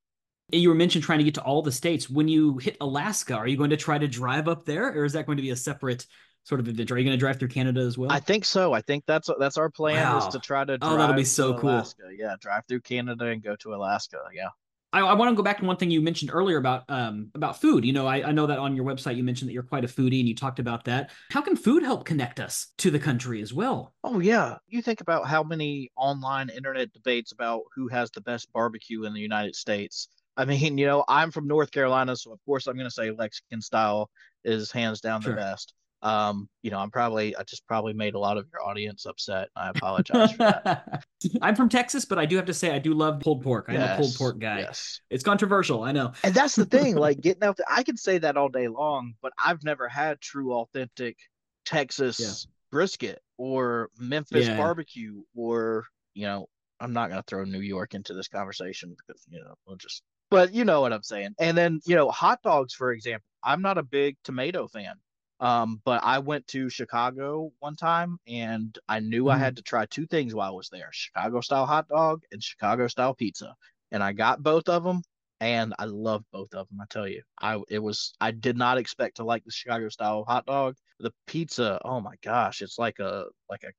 You were mentioned trying to get to all the states. When you hit Alaska, are you going to try to drive up there, or is that going to be a separate sort of adventure? Are you going to drive through Canada as well? I think so. I think that's that's our plan wow. is to try to drive oh, that'll be so cool. Alaska. Yeah, drive through Canada and go to Alaska. Yeah. I, I want to go back to one thing you mentioned earlier about um about food. You know, I, I know that on your website you mentioned that you're quite a foodie, and you talked about that. How can food help connect us to the country as well? Oh, yeah. You think about how many online internet debates about who has the best barbecue in the United States. I mean, you know, I'm from North Carolina, so of course I'm going to say Lexington style is hands down sure. the best. Um, you know, I'm probably, I just probably made a lot of your audience upset. I apologize for that. I'm from Texas, but I do have to say, I do love pulled pork. I'm yes, a pulled pork guy. Yes. It's controversial. I know. And that's the thing, like getting out, I can say that all day long, but I've never had true, authentic Texas yeah. brisket or Memphis yeah. barbecue, or, you know, I'm not going to throw New York into this conversation because, you know, we'll just, but you know what I'm saying. And then, you know, hot dogs, for example, I'm not a big tomato fan. Um, but I went to Chicago one time, and I knew mm. I had to try two things while I was there, Chicago style hot dog and Chicago style pizza. And I got both of them, and I loved both of them. I tell you, I, it was, I did not expect to like the Chicago style hot dog, the pizza. Oh my gosh. It's like a, like a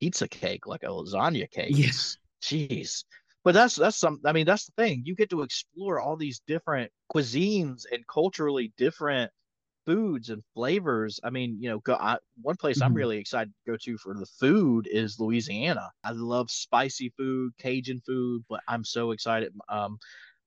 pizza cake, like a lasagna cake. Yes. Jeez. But that's, that's some, I mean, that's the thing. You get to explore all these different cuisines and culturally different foods and flavors. I mean, you know, go, I, one place mm-hmm. I'm really excited to go to for the food is Louisiana. I love spicy food, Cajun food, but I'm so excited. Um,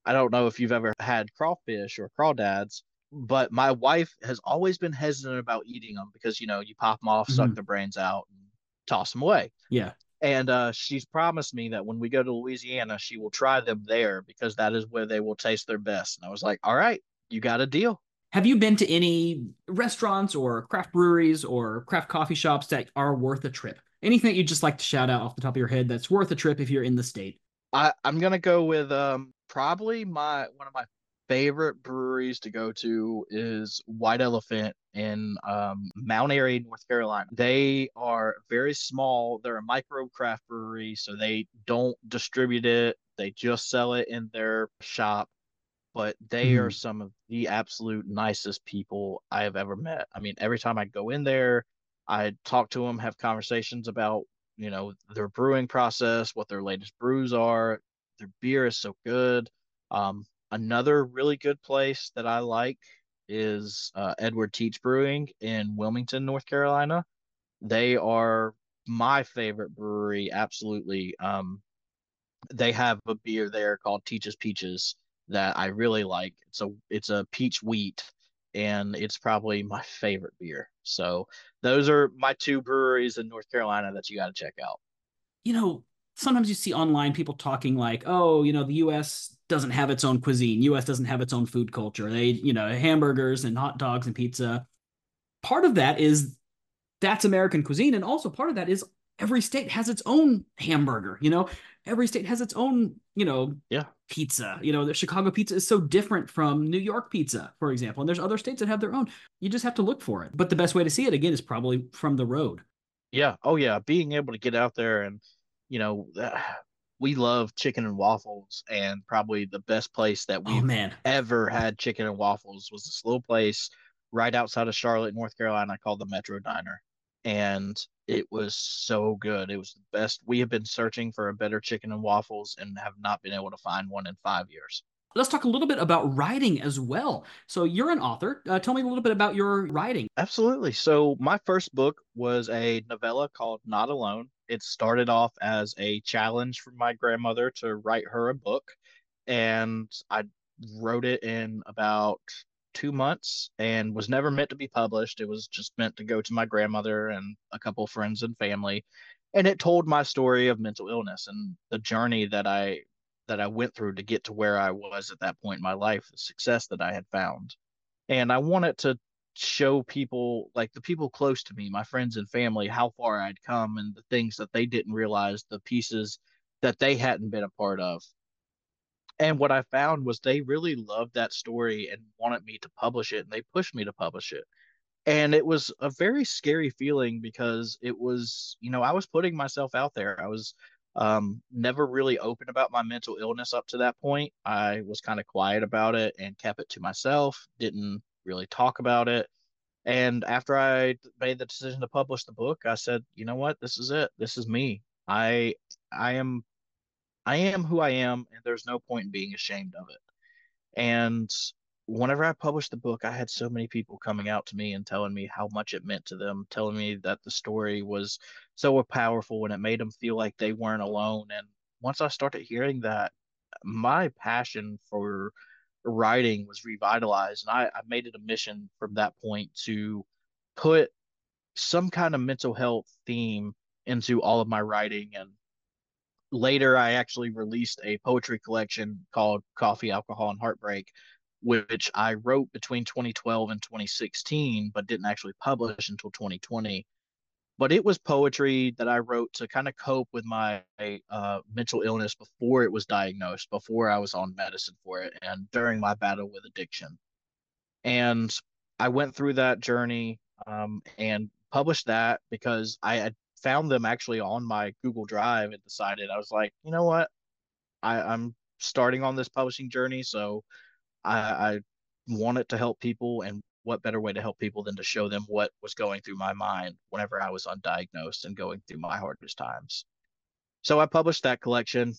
I don't know if you've ever had crawfish or crawdads, but my wife has always been hesitant about eating them because, you know, you pop them off, mm-hmm. suck the brains out, and toss them away. Yeah. And uh, she's promised me that when we go to Louisiana, she will try them there because that is where they will taste their best. And I was like, all right, you got a deal. Have you been to any restaurants or craft breweries or craft coffee shops that are worth a trip? Anything that you'd just like to shout out off the top of your head that's worth a trip if you're in the state? I, I'm going to go with um, probably my one of my favorite breweries to go to is White Elephant in um, Mount Airy, North Carolina. They are very small. They're a micro craft brewery, so they don't distribute it. They just sell it in their shop. But they mm. are some of the absolute nicest people I have ever met. I mean, every time I go in there, I talk to them, have conversations about, you know, their brewing process, what their latest brews are. Their beer is so good. Um, another really good place that I like is uh, Edward Teach Brewing in Wilmington, North Carolina. They are my favorite brewery, absolutely. Um, they have a beer there called Teach's Peaches that I really like. So it's a peach wheat, and it's probably my favorite beer. So those are my two breweries in North Carolina that you got to check out. You know, sometimes you see online people talking like, oh, you know, the U S doesn't have its own cuisine. U S doesn't have its own food culture. They, you know, hamburgers and hot dogs and pizza. Part of that is that's American cuisine. And also part of that is every state has its own hamburger, you know, every state has its own, you know, yeah. pizza, you know, the Chicago pizza is so different from New York pizza, for example. And there's other states that have their own. You just have to look for it. But the best way to see it, again, is probably from the road. Yeah. Oh, yeah. Being able to get out there and, you know, uh, we love chicken and waffles, and probably the best place that we've oh, man. ever had chicken and waffles was this little place right outside of Charlotte, North Carolina, called the Metro Diner. And it was so good. It was the best. We have been searching for a better chicken and waffles and have not been able to find one in five years. Let's talk a little bit about writing as well. So you're an author. Uh, tell me a little bit about your writing. Absolutely. So my first book was a novella called Not Alone. It started off as a challenge from my grandmother to write her a book. And I wrote it in about two months and was never meant to be published. It was just meant to go to my grandmother and a couple friends and family. And it told my story of mental illness and the journey that I that I went through to get to where I was at that point in my life, the success that I had found. And I wanted to show people, like the people close to me, my friends and family, how far I'd come and the things that they didn't realize, the pieces that they hadn't been a part of. And what I found was they really loved that story and wanted me to publish it, and they pushed me to publish it. And it was a very scary feeling because it was, you know, I was putting myself out there. I was Um, never really open about my mental illness up to that point. I was kind of quiet about it and kept it to myself, didn't really talk about it. And after I made the decision to publish the book, I said, you know what, this is it. This is me. I, I am, I am who I am, and there's no point in being ashamed of it. And whenever I published the book, I had so many people coming out to me and telling me how much it meant to them, telling me that the story was so powerful and it made them feel like they weren't alone. And once I started hearing that, my passion for writing was revitalized. And I, I made it a mission from that point to put some kind of mental health theme into all of my writing. And later, I actually released a poetry collection called Coffee, Alcohol, and Heartbreak, which I wrote between twenty twelve and twenty sixteen, but didn't actually publish until twenty twenty. But it was poetry that I wrote to kind of cope with my uh, mental illness before it was diagnosed, before I was on medicine for it, and during my battle with addiction. And I went through that journey um, and published that because I had found them actually on my Google Drive and decided, I was like, you know what, I, I'm starting on this publishing journey, so I, I wanted to help people, and what better way to help people than to show them what was going through my mind whenever I was undiagnosed and going through my hardest times. So I published that collection.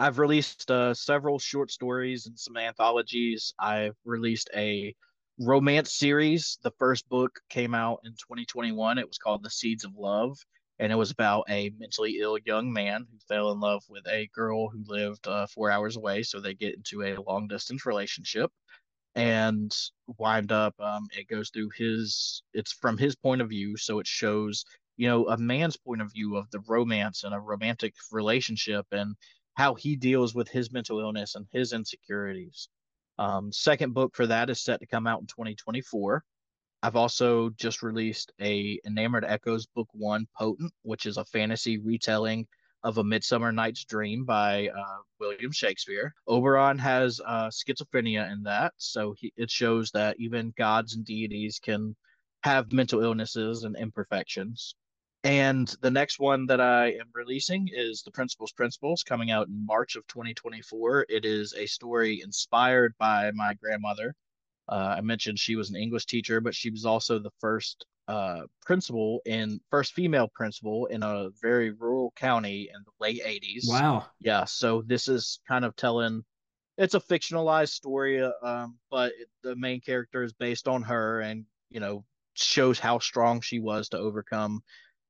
I've released uh, several short stories and some anthologies. I've released a romance series. The first book came out in twenty twenty-one. It was called The Seeds of Love, and it was about a mentally ill young man who fell in love with a girl who lived uh, four hours away. So they get into a long distance relationship and wind up, um, it goes through his, it's from his point of view. So it shows, you know, a man's point of view of the romance and a romantic relationship and how he deals with his mental illness and his insecurities. Um, second book for that is set to come out in twenty twenty-four. I've also just released a Enamored Echoes Book One, Potent, which is a fantasy retelling of A Midsummer Night's Dream by uh, William Shakespeare. Oberon has uh, schizophrenia in that, so he, it shows that even gods and deities can have mental illnesses and imperfections. And the next one that I am releasing is The Principal's Principles, coming out in March of twenty twenty-four. It is a story inspired by my grandmother. Uh, I mentioned she was an English teacher, but she was also the first uh, principal in first female principal in a very rural county in the late eighties. Wow. Yeah. So this is kind of telling, it's a fictionalized story, um, but it, the main character is based on her, and, you know, shows how strong she was to overcome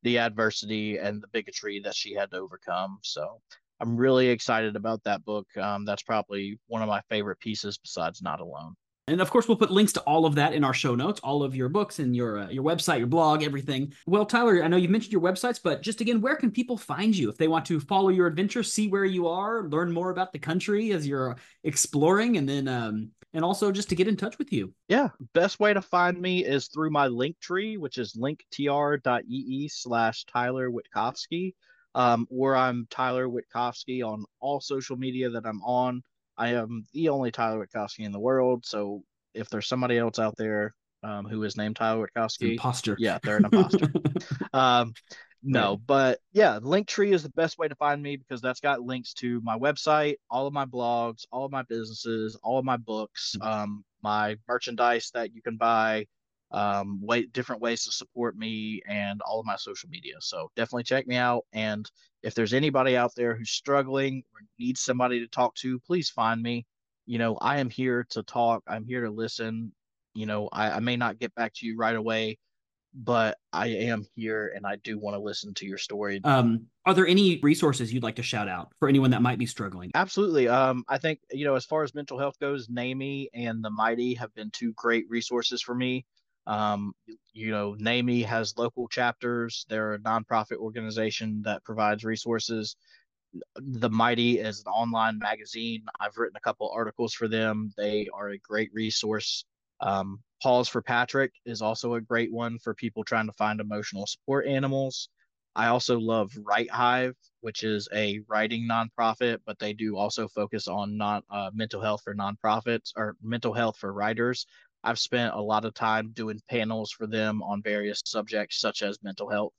the adversity and the bigotry that she had to overcome. So I'm really excited about that book. Um, that's probably one of my favorite pieces besides Not Alone. And of course, we'll put links to all of that in our show notes, all of your books and your uh, your website, your blog, everything. Well, Tyler, I know you've mentioned your websites, but just again, where can people find you if they want to follow your adventure, see where you are, learn more about the country as you're exploring, and then um, and also just to get in touch with you. Yeah. Best way to find me is through my Linktree, which is linktr.ee slash Tyler Wittkofsky, um, where I'm Tyler Wittkofsky on all social media that I'm on. I am the only Tyler Wittkofsky in the world. So if there's somebody else out there um, who is named Tyler Wittkofsky, imposter. Yeah, they're an imposter. um, no, but yeah, Linktree is the best way to find me because that's got links to my website, all of my blogs, all of my businesses, all of my books, um, my merchandise that you can buy, um, way, different ways to support me, and all of my social media. So definitely check me out. And if there's anybody out there who's struggling or needs somebody to talk to, please find me. You know, I am here to talk. I'm here to listen. You know, I, I may not get back to you right away, but I am here and I do want to listen to your story. Um, are there any resources you'd like to shout out for anyone that might be struggling? Absolutely. Um, I think, you know, as far as mental health goes, NAMI and The Mighty have been two great resources for me. Um, you know, NAMI has local chapters. They're a nonprofit organization that provides resources. The Mighty is an online magazine. I've written a couple articles for them. They are a great resource. Um, Pause for Patrick is also a great one for people trying to find emotional support animals. I also love Write Hive, which is a writing nonprofit, but they do also focus on non uh, mental health for nonprofits or mental health for writers. I've spent a lot of time doing panels for them on various subjects, such as mental health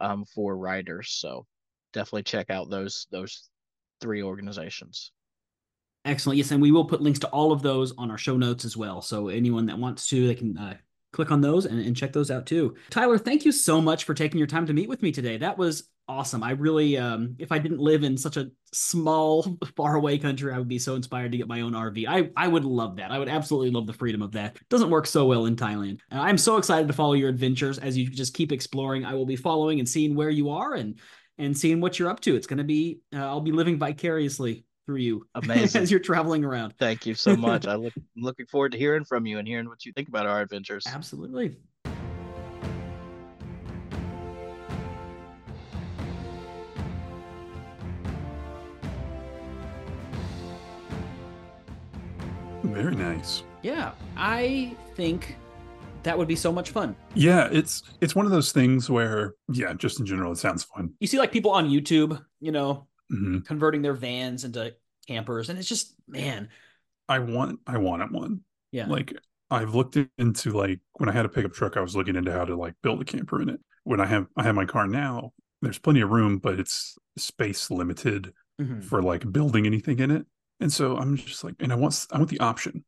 um, for writers. So definitely check out those those three organizations. Excellent. Yes, and we will put links to all of those on our show notes as well. So anyone that wants to, they can uh, click on those and, and check those out too. Tyler, thank you so much for taking your time to meet with me today. That was awesome. I really, um, if I didn't live in such a small, faraway country, I would be so inspired to get my own R V. I, I would love that. I would absolutely love the freedom of that. It doesn't work so well in Thailand. And I'm so excited to follow your adventures as you just keep exploring. I will be following and seeing where you are and and seeing what you're up to. It's going to be, uh, I'll be living vicariously through you. Amazing. As you're traveling around. Thank you so much. I look, I'm looking forward to hearing from you and hearing what you think about our adventures. Absolutely. Very nice. Yeah, I think that would be so much fun. Yeah, it's it's one of those things where, yeah, just in general, it sounds fun. You see like people on YouTube, you know, mm-hmm. converting their vans into campers. And it's just, man. I want, I wanted one. Yeah. Like I've looked into like, when I had a pickup truck, I was looking into how to like build a camper in it. When I have, I have my car now, there's plenty of room, but it's space limited mm-hmm. for like building anything in it. And so I'm just like, and I want, I want the option.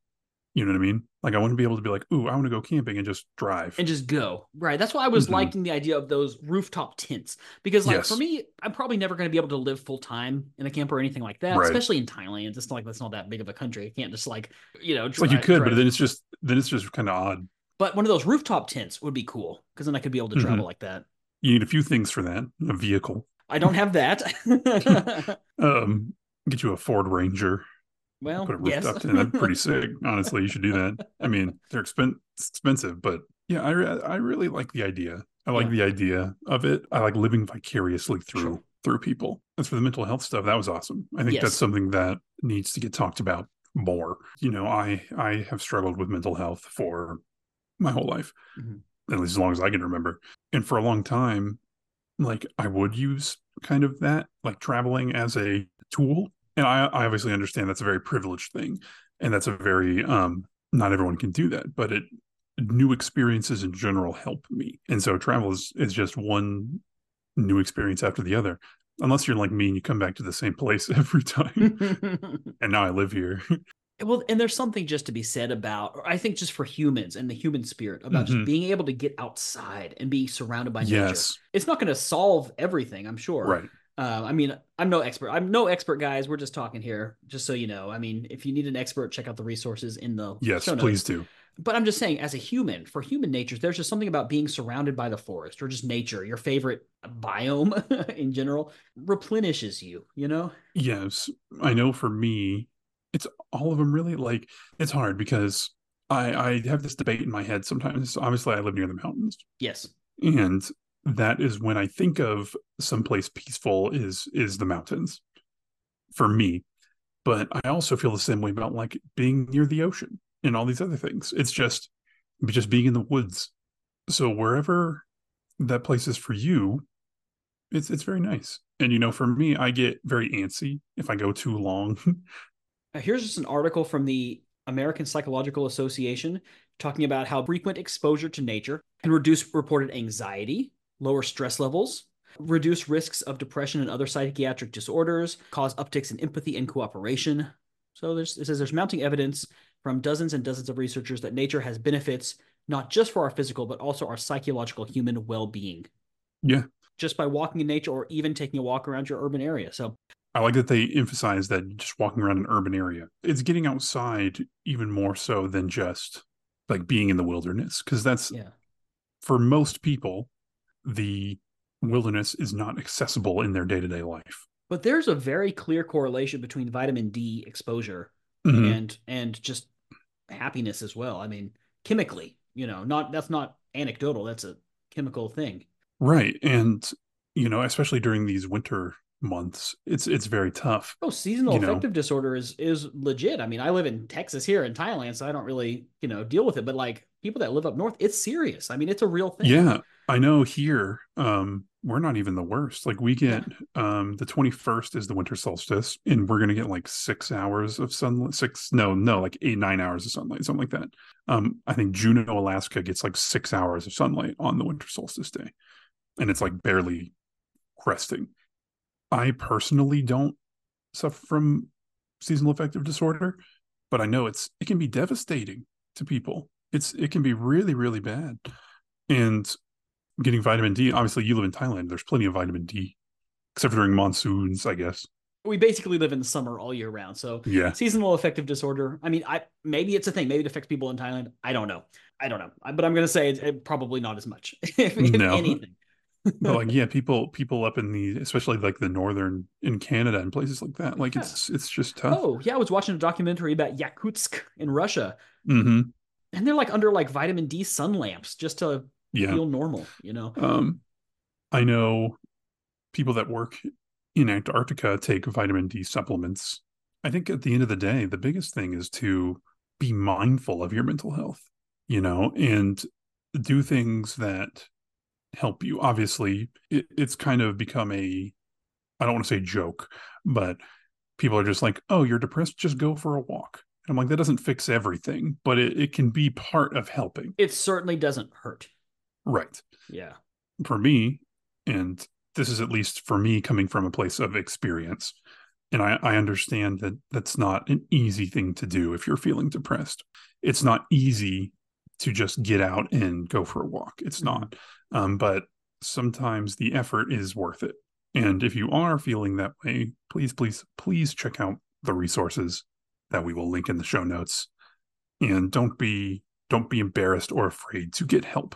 You know what I mean? Like I want to be able to be like, ooh, I want to go camping and just drive. And just go. Right. That's why I was mm-hmm. liking the idea of those rooftop tents. Because like yes. for me, I'm probably never going to be able to live full time in a camper or anything like that. Right. Especially in Thailand. It's like that's not that big of a country. I can't just like, you know, drive, like you could, drive. But then it's just then it's just kind of odd. But one of those rooftop tents would be cool because then I could be able to travel mm-hmm. like that. You need a few things for that. A vehicle. I don't have that. um get you a Ford Ranger. Well, yes. That's pretty sick. Honestly, you should do that. I mean, they're expen- expensive, but yeah, I re- I really like the idea. I like yeah. the idea of it. I like living vicariously through sure. through people. As for the mental health stuff, that was awesome. I think yes. that's something that needs to get talked about more. You know, I, I have struggled with mental health for my whole life, mm-hmm. at least as long as I can remember. And for a long time, like I would use kind of that, like traveling as a tool. And I, I obviously understand that's a very privileged thing. And that's a very, um, not everyone can do that, but it new experiences in general help me. And so travel is, is just one new experience after the other. Unless you're like me and you come back to the same place every time. And now I live here. Well, and there's something just to be said about, I think just for humans and the human spirit, about mm-hmm. just being able to get outside and be surrounded by nature. Yes. It's not going to solve everything, I'm sure. Right. Uh, I mean, I'm no expert. I'm no expert, guys. We're just talking here, just so you know. I mean, if you need an expert, check out the resources in the yes, show notes. Please do. But I'm just saying, as a human, for human nature, there's just something about being surrounded by the forest or just nature, your favorite biome in general, replenishes you, you know? Yes. I know for me, it's all of them really. Like, it's hard because I, I have this debate in my head sometimes. Obviously, I live near the mountains. Yes. And that is when I think of someplace peaceful is is the mountains for me. But I also feel the same way about like being near the ocean. and all these other things. It's just, just being in the woods. So wherever that place is for you, it's it's very nice. And, you know, for me, I get very antsy if I go too long. Now, here's just an article from the American Psychological Association talking about how frequent exposure to nature can reduce reported anxiety, lower stress levels, reduce risks of depression and other psychiatric disorders, cause upticks in empathy and cooperation. So there's, it says there's mounting evidence from dozens and dozens of researchers that nature has benefits, not just for our physical, but also our psychological human well-being. Yeah. Just by walking in nature or even taking a walk around your urban area. So I like that they emphasize that just walking around an urban area. It's getting outside even more so than just like being in the wilderness. Because that's, yeah. for most people, the wilderness is not accessible in their day-to-day life. But there's a very clear correlation between vitamin D exposure mm-hmm. and and just happiness as well. I mean, chemically, you know, not that's not anecdotal. That's a chemical thing. Right. And, you know, especially during these winter months, it's it's very tough. Oh, seasonal affective disorder is is legit. I mean, I live in Texas here in Thailand, so I don't really, you know, deal with it. But like people that live up north, it's serious. I mean, it's a real thing. Yeah, I know here, um, we're not even the worst. Like we get yeah. um, the twenty-first is the winter solstice, and we're going to get like six hours of sunlight, six, no, no, like eight, nine hours of sunlight, something like that. Um, I think Juneau, Alaska gets like six hours of sunlight on the winter solstice day. And it's like barely cresting. I personally don't suffer from seasonal affective disorder, but I know it's it can be devastating to people. It's it can be really, really bad. And getting vitamin D, obviously you live in Thailand, there's plenty of vitamin D, except for during monsoons, I guess. We basically live in the summer all year round. So yeah. Seasonal affective disorder. I mean, I maybe it's a thing. Maybe it affects people in Thailand. I don't know. I don't know. But I'm going to say it's it, probably not as much, if, if no. anything. But like, yeah, people, people up in the, especially like the northern in Canada and places like that, like yeah. it's, it's just tough. Oh yeah. I was watching a documentary about Yakutsk in Russia mm-hmm. and they're like under like vitamin D sun lamps just to yeah. feel normal, you know? Um, I know people that work in Antarctica take vitamin D supplements. I think at the end of the day, the biggest thing is to be mindful of your mental health, you know, and do things that help you. Obviously, it, it's kind of become a, I don't want to say joke, but people are just like, oh, you're depressed, just go for a walk. And I'm like, that doesn't fix everything, but it, it can be part of helping. It certainly doesn't hurt. Right. Yeah. For me, and this is at least for me coming from a place of experience, and I, I understand that that's not an easy thing to do if you're feeling depressed. It's not easy to just get out and go for a walk. It's not. Um, but sometimes the effort is worth it. And if you are feeling that way, please, please, please check out the resources that we will link in the show notes. And don't be, don't be embarrassed or afraid to get help.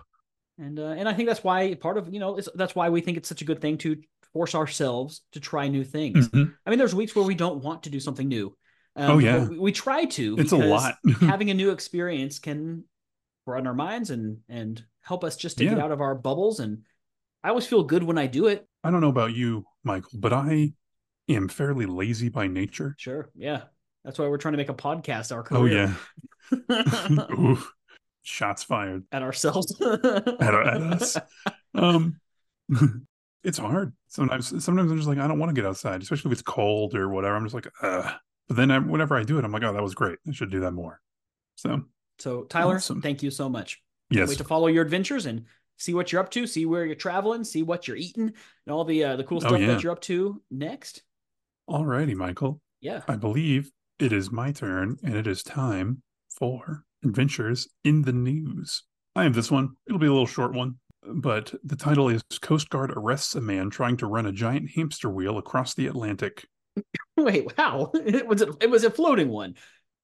And, uh, and I think that's why part of, you know, it's, that's why we think it's such a good thing to force ourselves to try new things. Mm-hmm. I mean, there's weeks where we don't want to do something new. Um, oh yeah. We, we try to, it's a lot. Having a new experience can broaden our minds and and help us just to yeah. get out of our bubbles. And I always feel good when I do it. I don't know about you, Michael, but I am fairly lazy by nature. Sure. Yeah. That's why we're trying to make a podcast our career. Oh, yeah. Ooh, shots fired. At ourselves. at, at us. Um, it's hard. Sometimes, sometimes I'm just like, I don't want to get outside, especially if it's cold or whatever. I'm just like, ugh. But then I, whenever I do it, I'm like, oh, that was great. I should do that more. So... So Tyler, awesome. Thank you so much. Yes. Can't wait to follow your adventures and see what you're up to, see where you're traveling, see what you're eating, and all the uh, the cool stuff oh, yeah. that you're up to next. All righty, Michael. Yeah. I believe it is my turn, and it is time for Adventures in the News. I have this one. It'll be a little short one, but the title is Coast Guard Arrests a Man Trying to Run a Giant Hamster Wheel Across the Atlantic. Wait, wow. It was a, it was a floating one.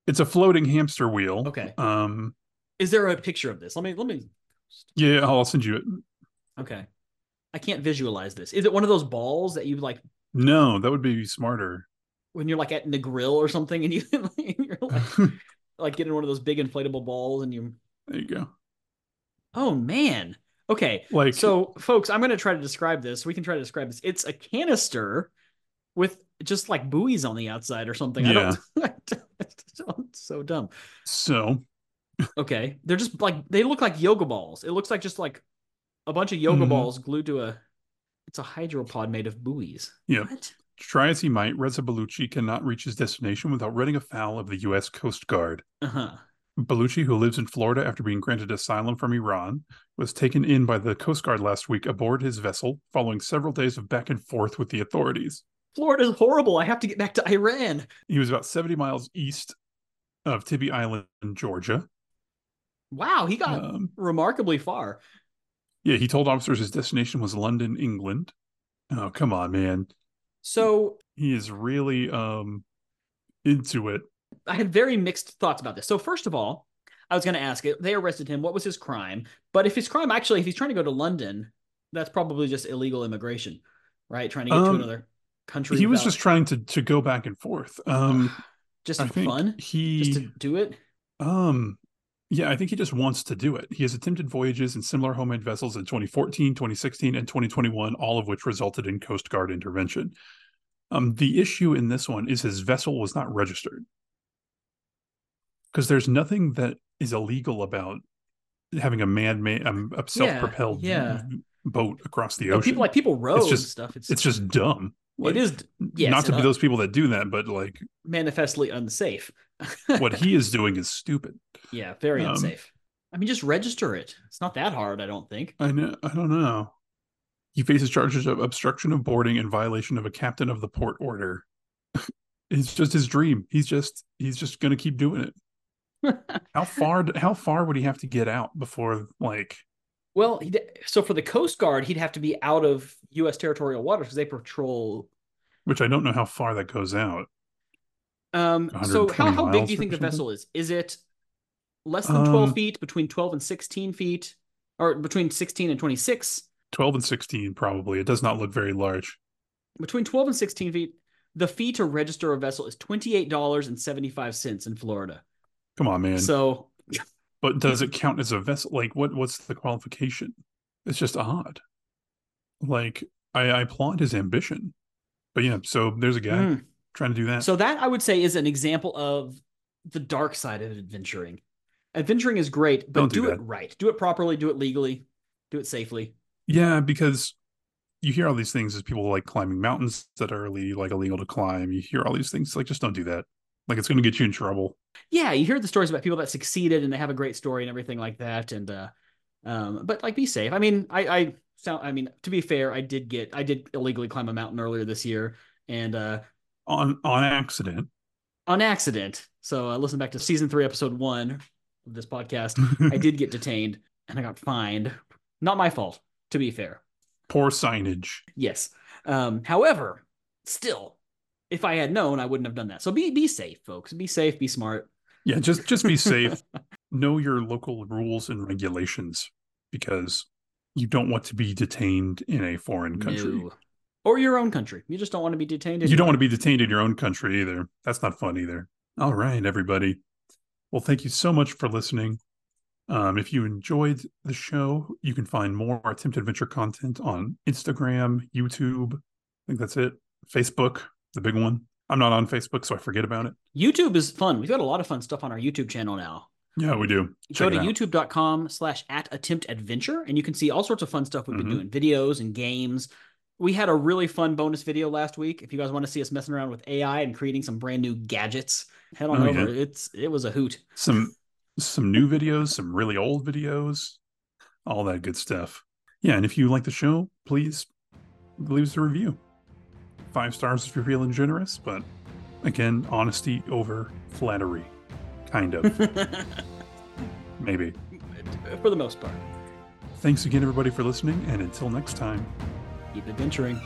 It's a floating hamster wheel. Okay. Um, is there a picture of this? Let me, let me. Yeah, I'll send you it. Okay. I can't visualize this. Is it one of those balls that you like? No, that would be smarter. When you're like at the grill or something and you, you're like, like getting one of those big inflatable balls and you. There you go. Oh, man. Okay. Like, so folks, I'm going to try to describe this. We can try to describe this. It's a canister with just like buoys on the outside or something. Yeah. I don't, I don't, it's so dumb. So Okay. They're just like, they look like yoga balls. It looks like just like a bunch of yoga mm-hmm. balls glued to a, it's a hydropod made of buoys. Yeah. What? Try as he might, Reza Bellucci cannot reach his destination without running afoul of the U S Coast Guard. Uh-huh. Bellucci, who lives in Florida after being granted asylum from Iran, was taken in by the Coast Guard last week aboard his vessel following several days of back and forth with the authorities. Florida's horrible. I have to get back to Iran. He was about seventy miles east of Tybee Island, Georgia. Wow, he got um, remarkably far. Yeah, he told officers his destination was London, England. Oh, come on, man. So he is really um, into it. I had very mixed thoughts about this. So first of all, I was going to ask it. They arrested him. What was his crime? But if his crime, actually, if he's trying to go to London, that's probably just illegal immigration, right? Trying to get um, to another country. He was just trying to, to go back and forth. Um, just for fun? He, just to do it? Um, yeah, I think he just wants to do it. He has attempted voyages in similar homemade vessels in twenty fourteen, twenty sixteen, and twenty twenty-one, all of which resulted in Coast Guard intervention. Um, the issue in this one is his vessel was not registered. Because there's nothing that is illegal about having a man-made, um, a self-propelled yeah, yeah. boat across the ocean. And people like people row it's just, and stuff. It's, it's just dumb. Like, it is. Yes, not to be those people that do that, but like manifestly unsafe. What he is doing is stupid. Yeah, very um, unsafe. I mean, just register it. It's not that hard, I don't think. I know. I don't know. He faces charges of obstruction of boarding and violation of a captain of the port order. It's just his dream. He's just he's just gonna keep doing it. how far how far would he have to get out before like well so for the Coast Guard he'd have to be out of U S territorial waters because they patrol, which I don't know how far that goes out. Um so how, how big do you think the vessel is? Is it less than twelve um, feet, between twelve and sixteen feet, or between sixteen and twenty-six? twelve and sixteen, probably. It does not look very large. Between twelve and sixteen feet. The fee to register a vessel is twenty-eight dollars and seventy-five cents in Florida. Come on, man. So, but does it count as a vessel? Like, what? What's the qualification? It's just odd. Like, I, I applaud his ambition, but yeah. So there's a guy mm. trying to do that. So that I would say is an example of the dark side of adventuring. Adventuring is great, but Don't do, do it right. Do it properly. Do it legally. Do it safely. Yeah, because you hear all these things as people like climbing mountains that are like illegal to climb. You hear all these things like just don't do that. Like, it's going to get you in trouble. Yeah, you hear the stories about people that succeeded and they have a great story and everything like that. And uh, um, but like, be safe. I mean, I, I sound. I mean, to be fair, I did get. I did illegally climb a mountain earlier this year, and uh, on on accident. On accident. So uh, listen back to season three, episode one of this podcast. I did get detained and I got fined. Not my fault, to be fair. Poor signage. Yes. Um, however, still. If I had known, I wouldn't have done that. So be be safe, folks. Be safe. Be smart. Yeah, just just be safe. Know your local rules and regulations, because you don't want to be detained in a foreign country. No. Or your own country. You just don't want to be detained. In you don't country. want to be detained in your own country either. That's not fun either. All right, everybody. Well, thank you so much for listening. Um, if you enjoyed the show, you can find more Attempt Adventure content on Instagram, YouTube. I think that's it. Facebook. The big one. I'm not on Facebook, so I forget about it. YouTube is fun. We've got a lot of fun stuff on our YouTube channel now. Yeah, we do. Check Go to youtube.com slash at attempt adventure, and you can see all sorts of fun stuff we've mm-hmm. been doing. Videos and games. We had a really fun bonus video last week. If you guys want to see us messing around with A I and creating some brand new gadgets, head on oh, over. Yeah. It's It was a hoot. Some Some new videos, some really old videos, all that good stuff. Yeah, and if you like the show, please leave us a review. Five stars if you're feeling generous, but again, honesty over flattery, kind of. Maybe. For the most part. Thanks again, everybody, for listening, and until next time, keep adventuring.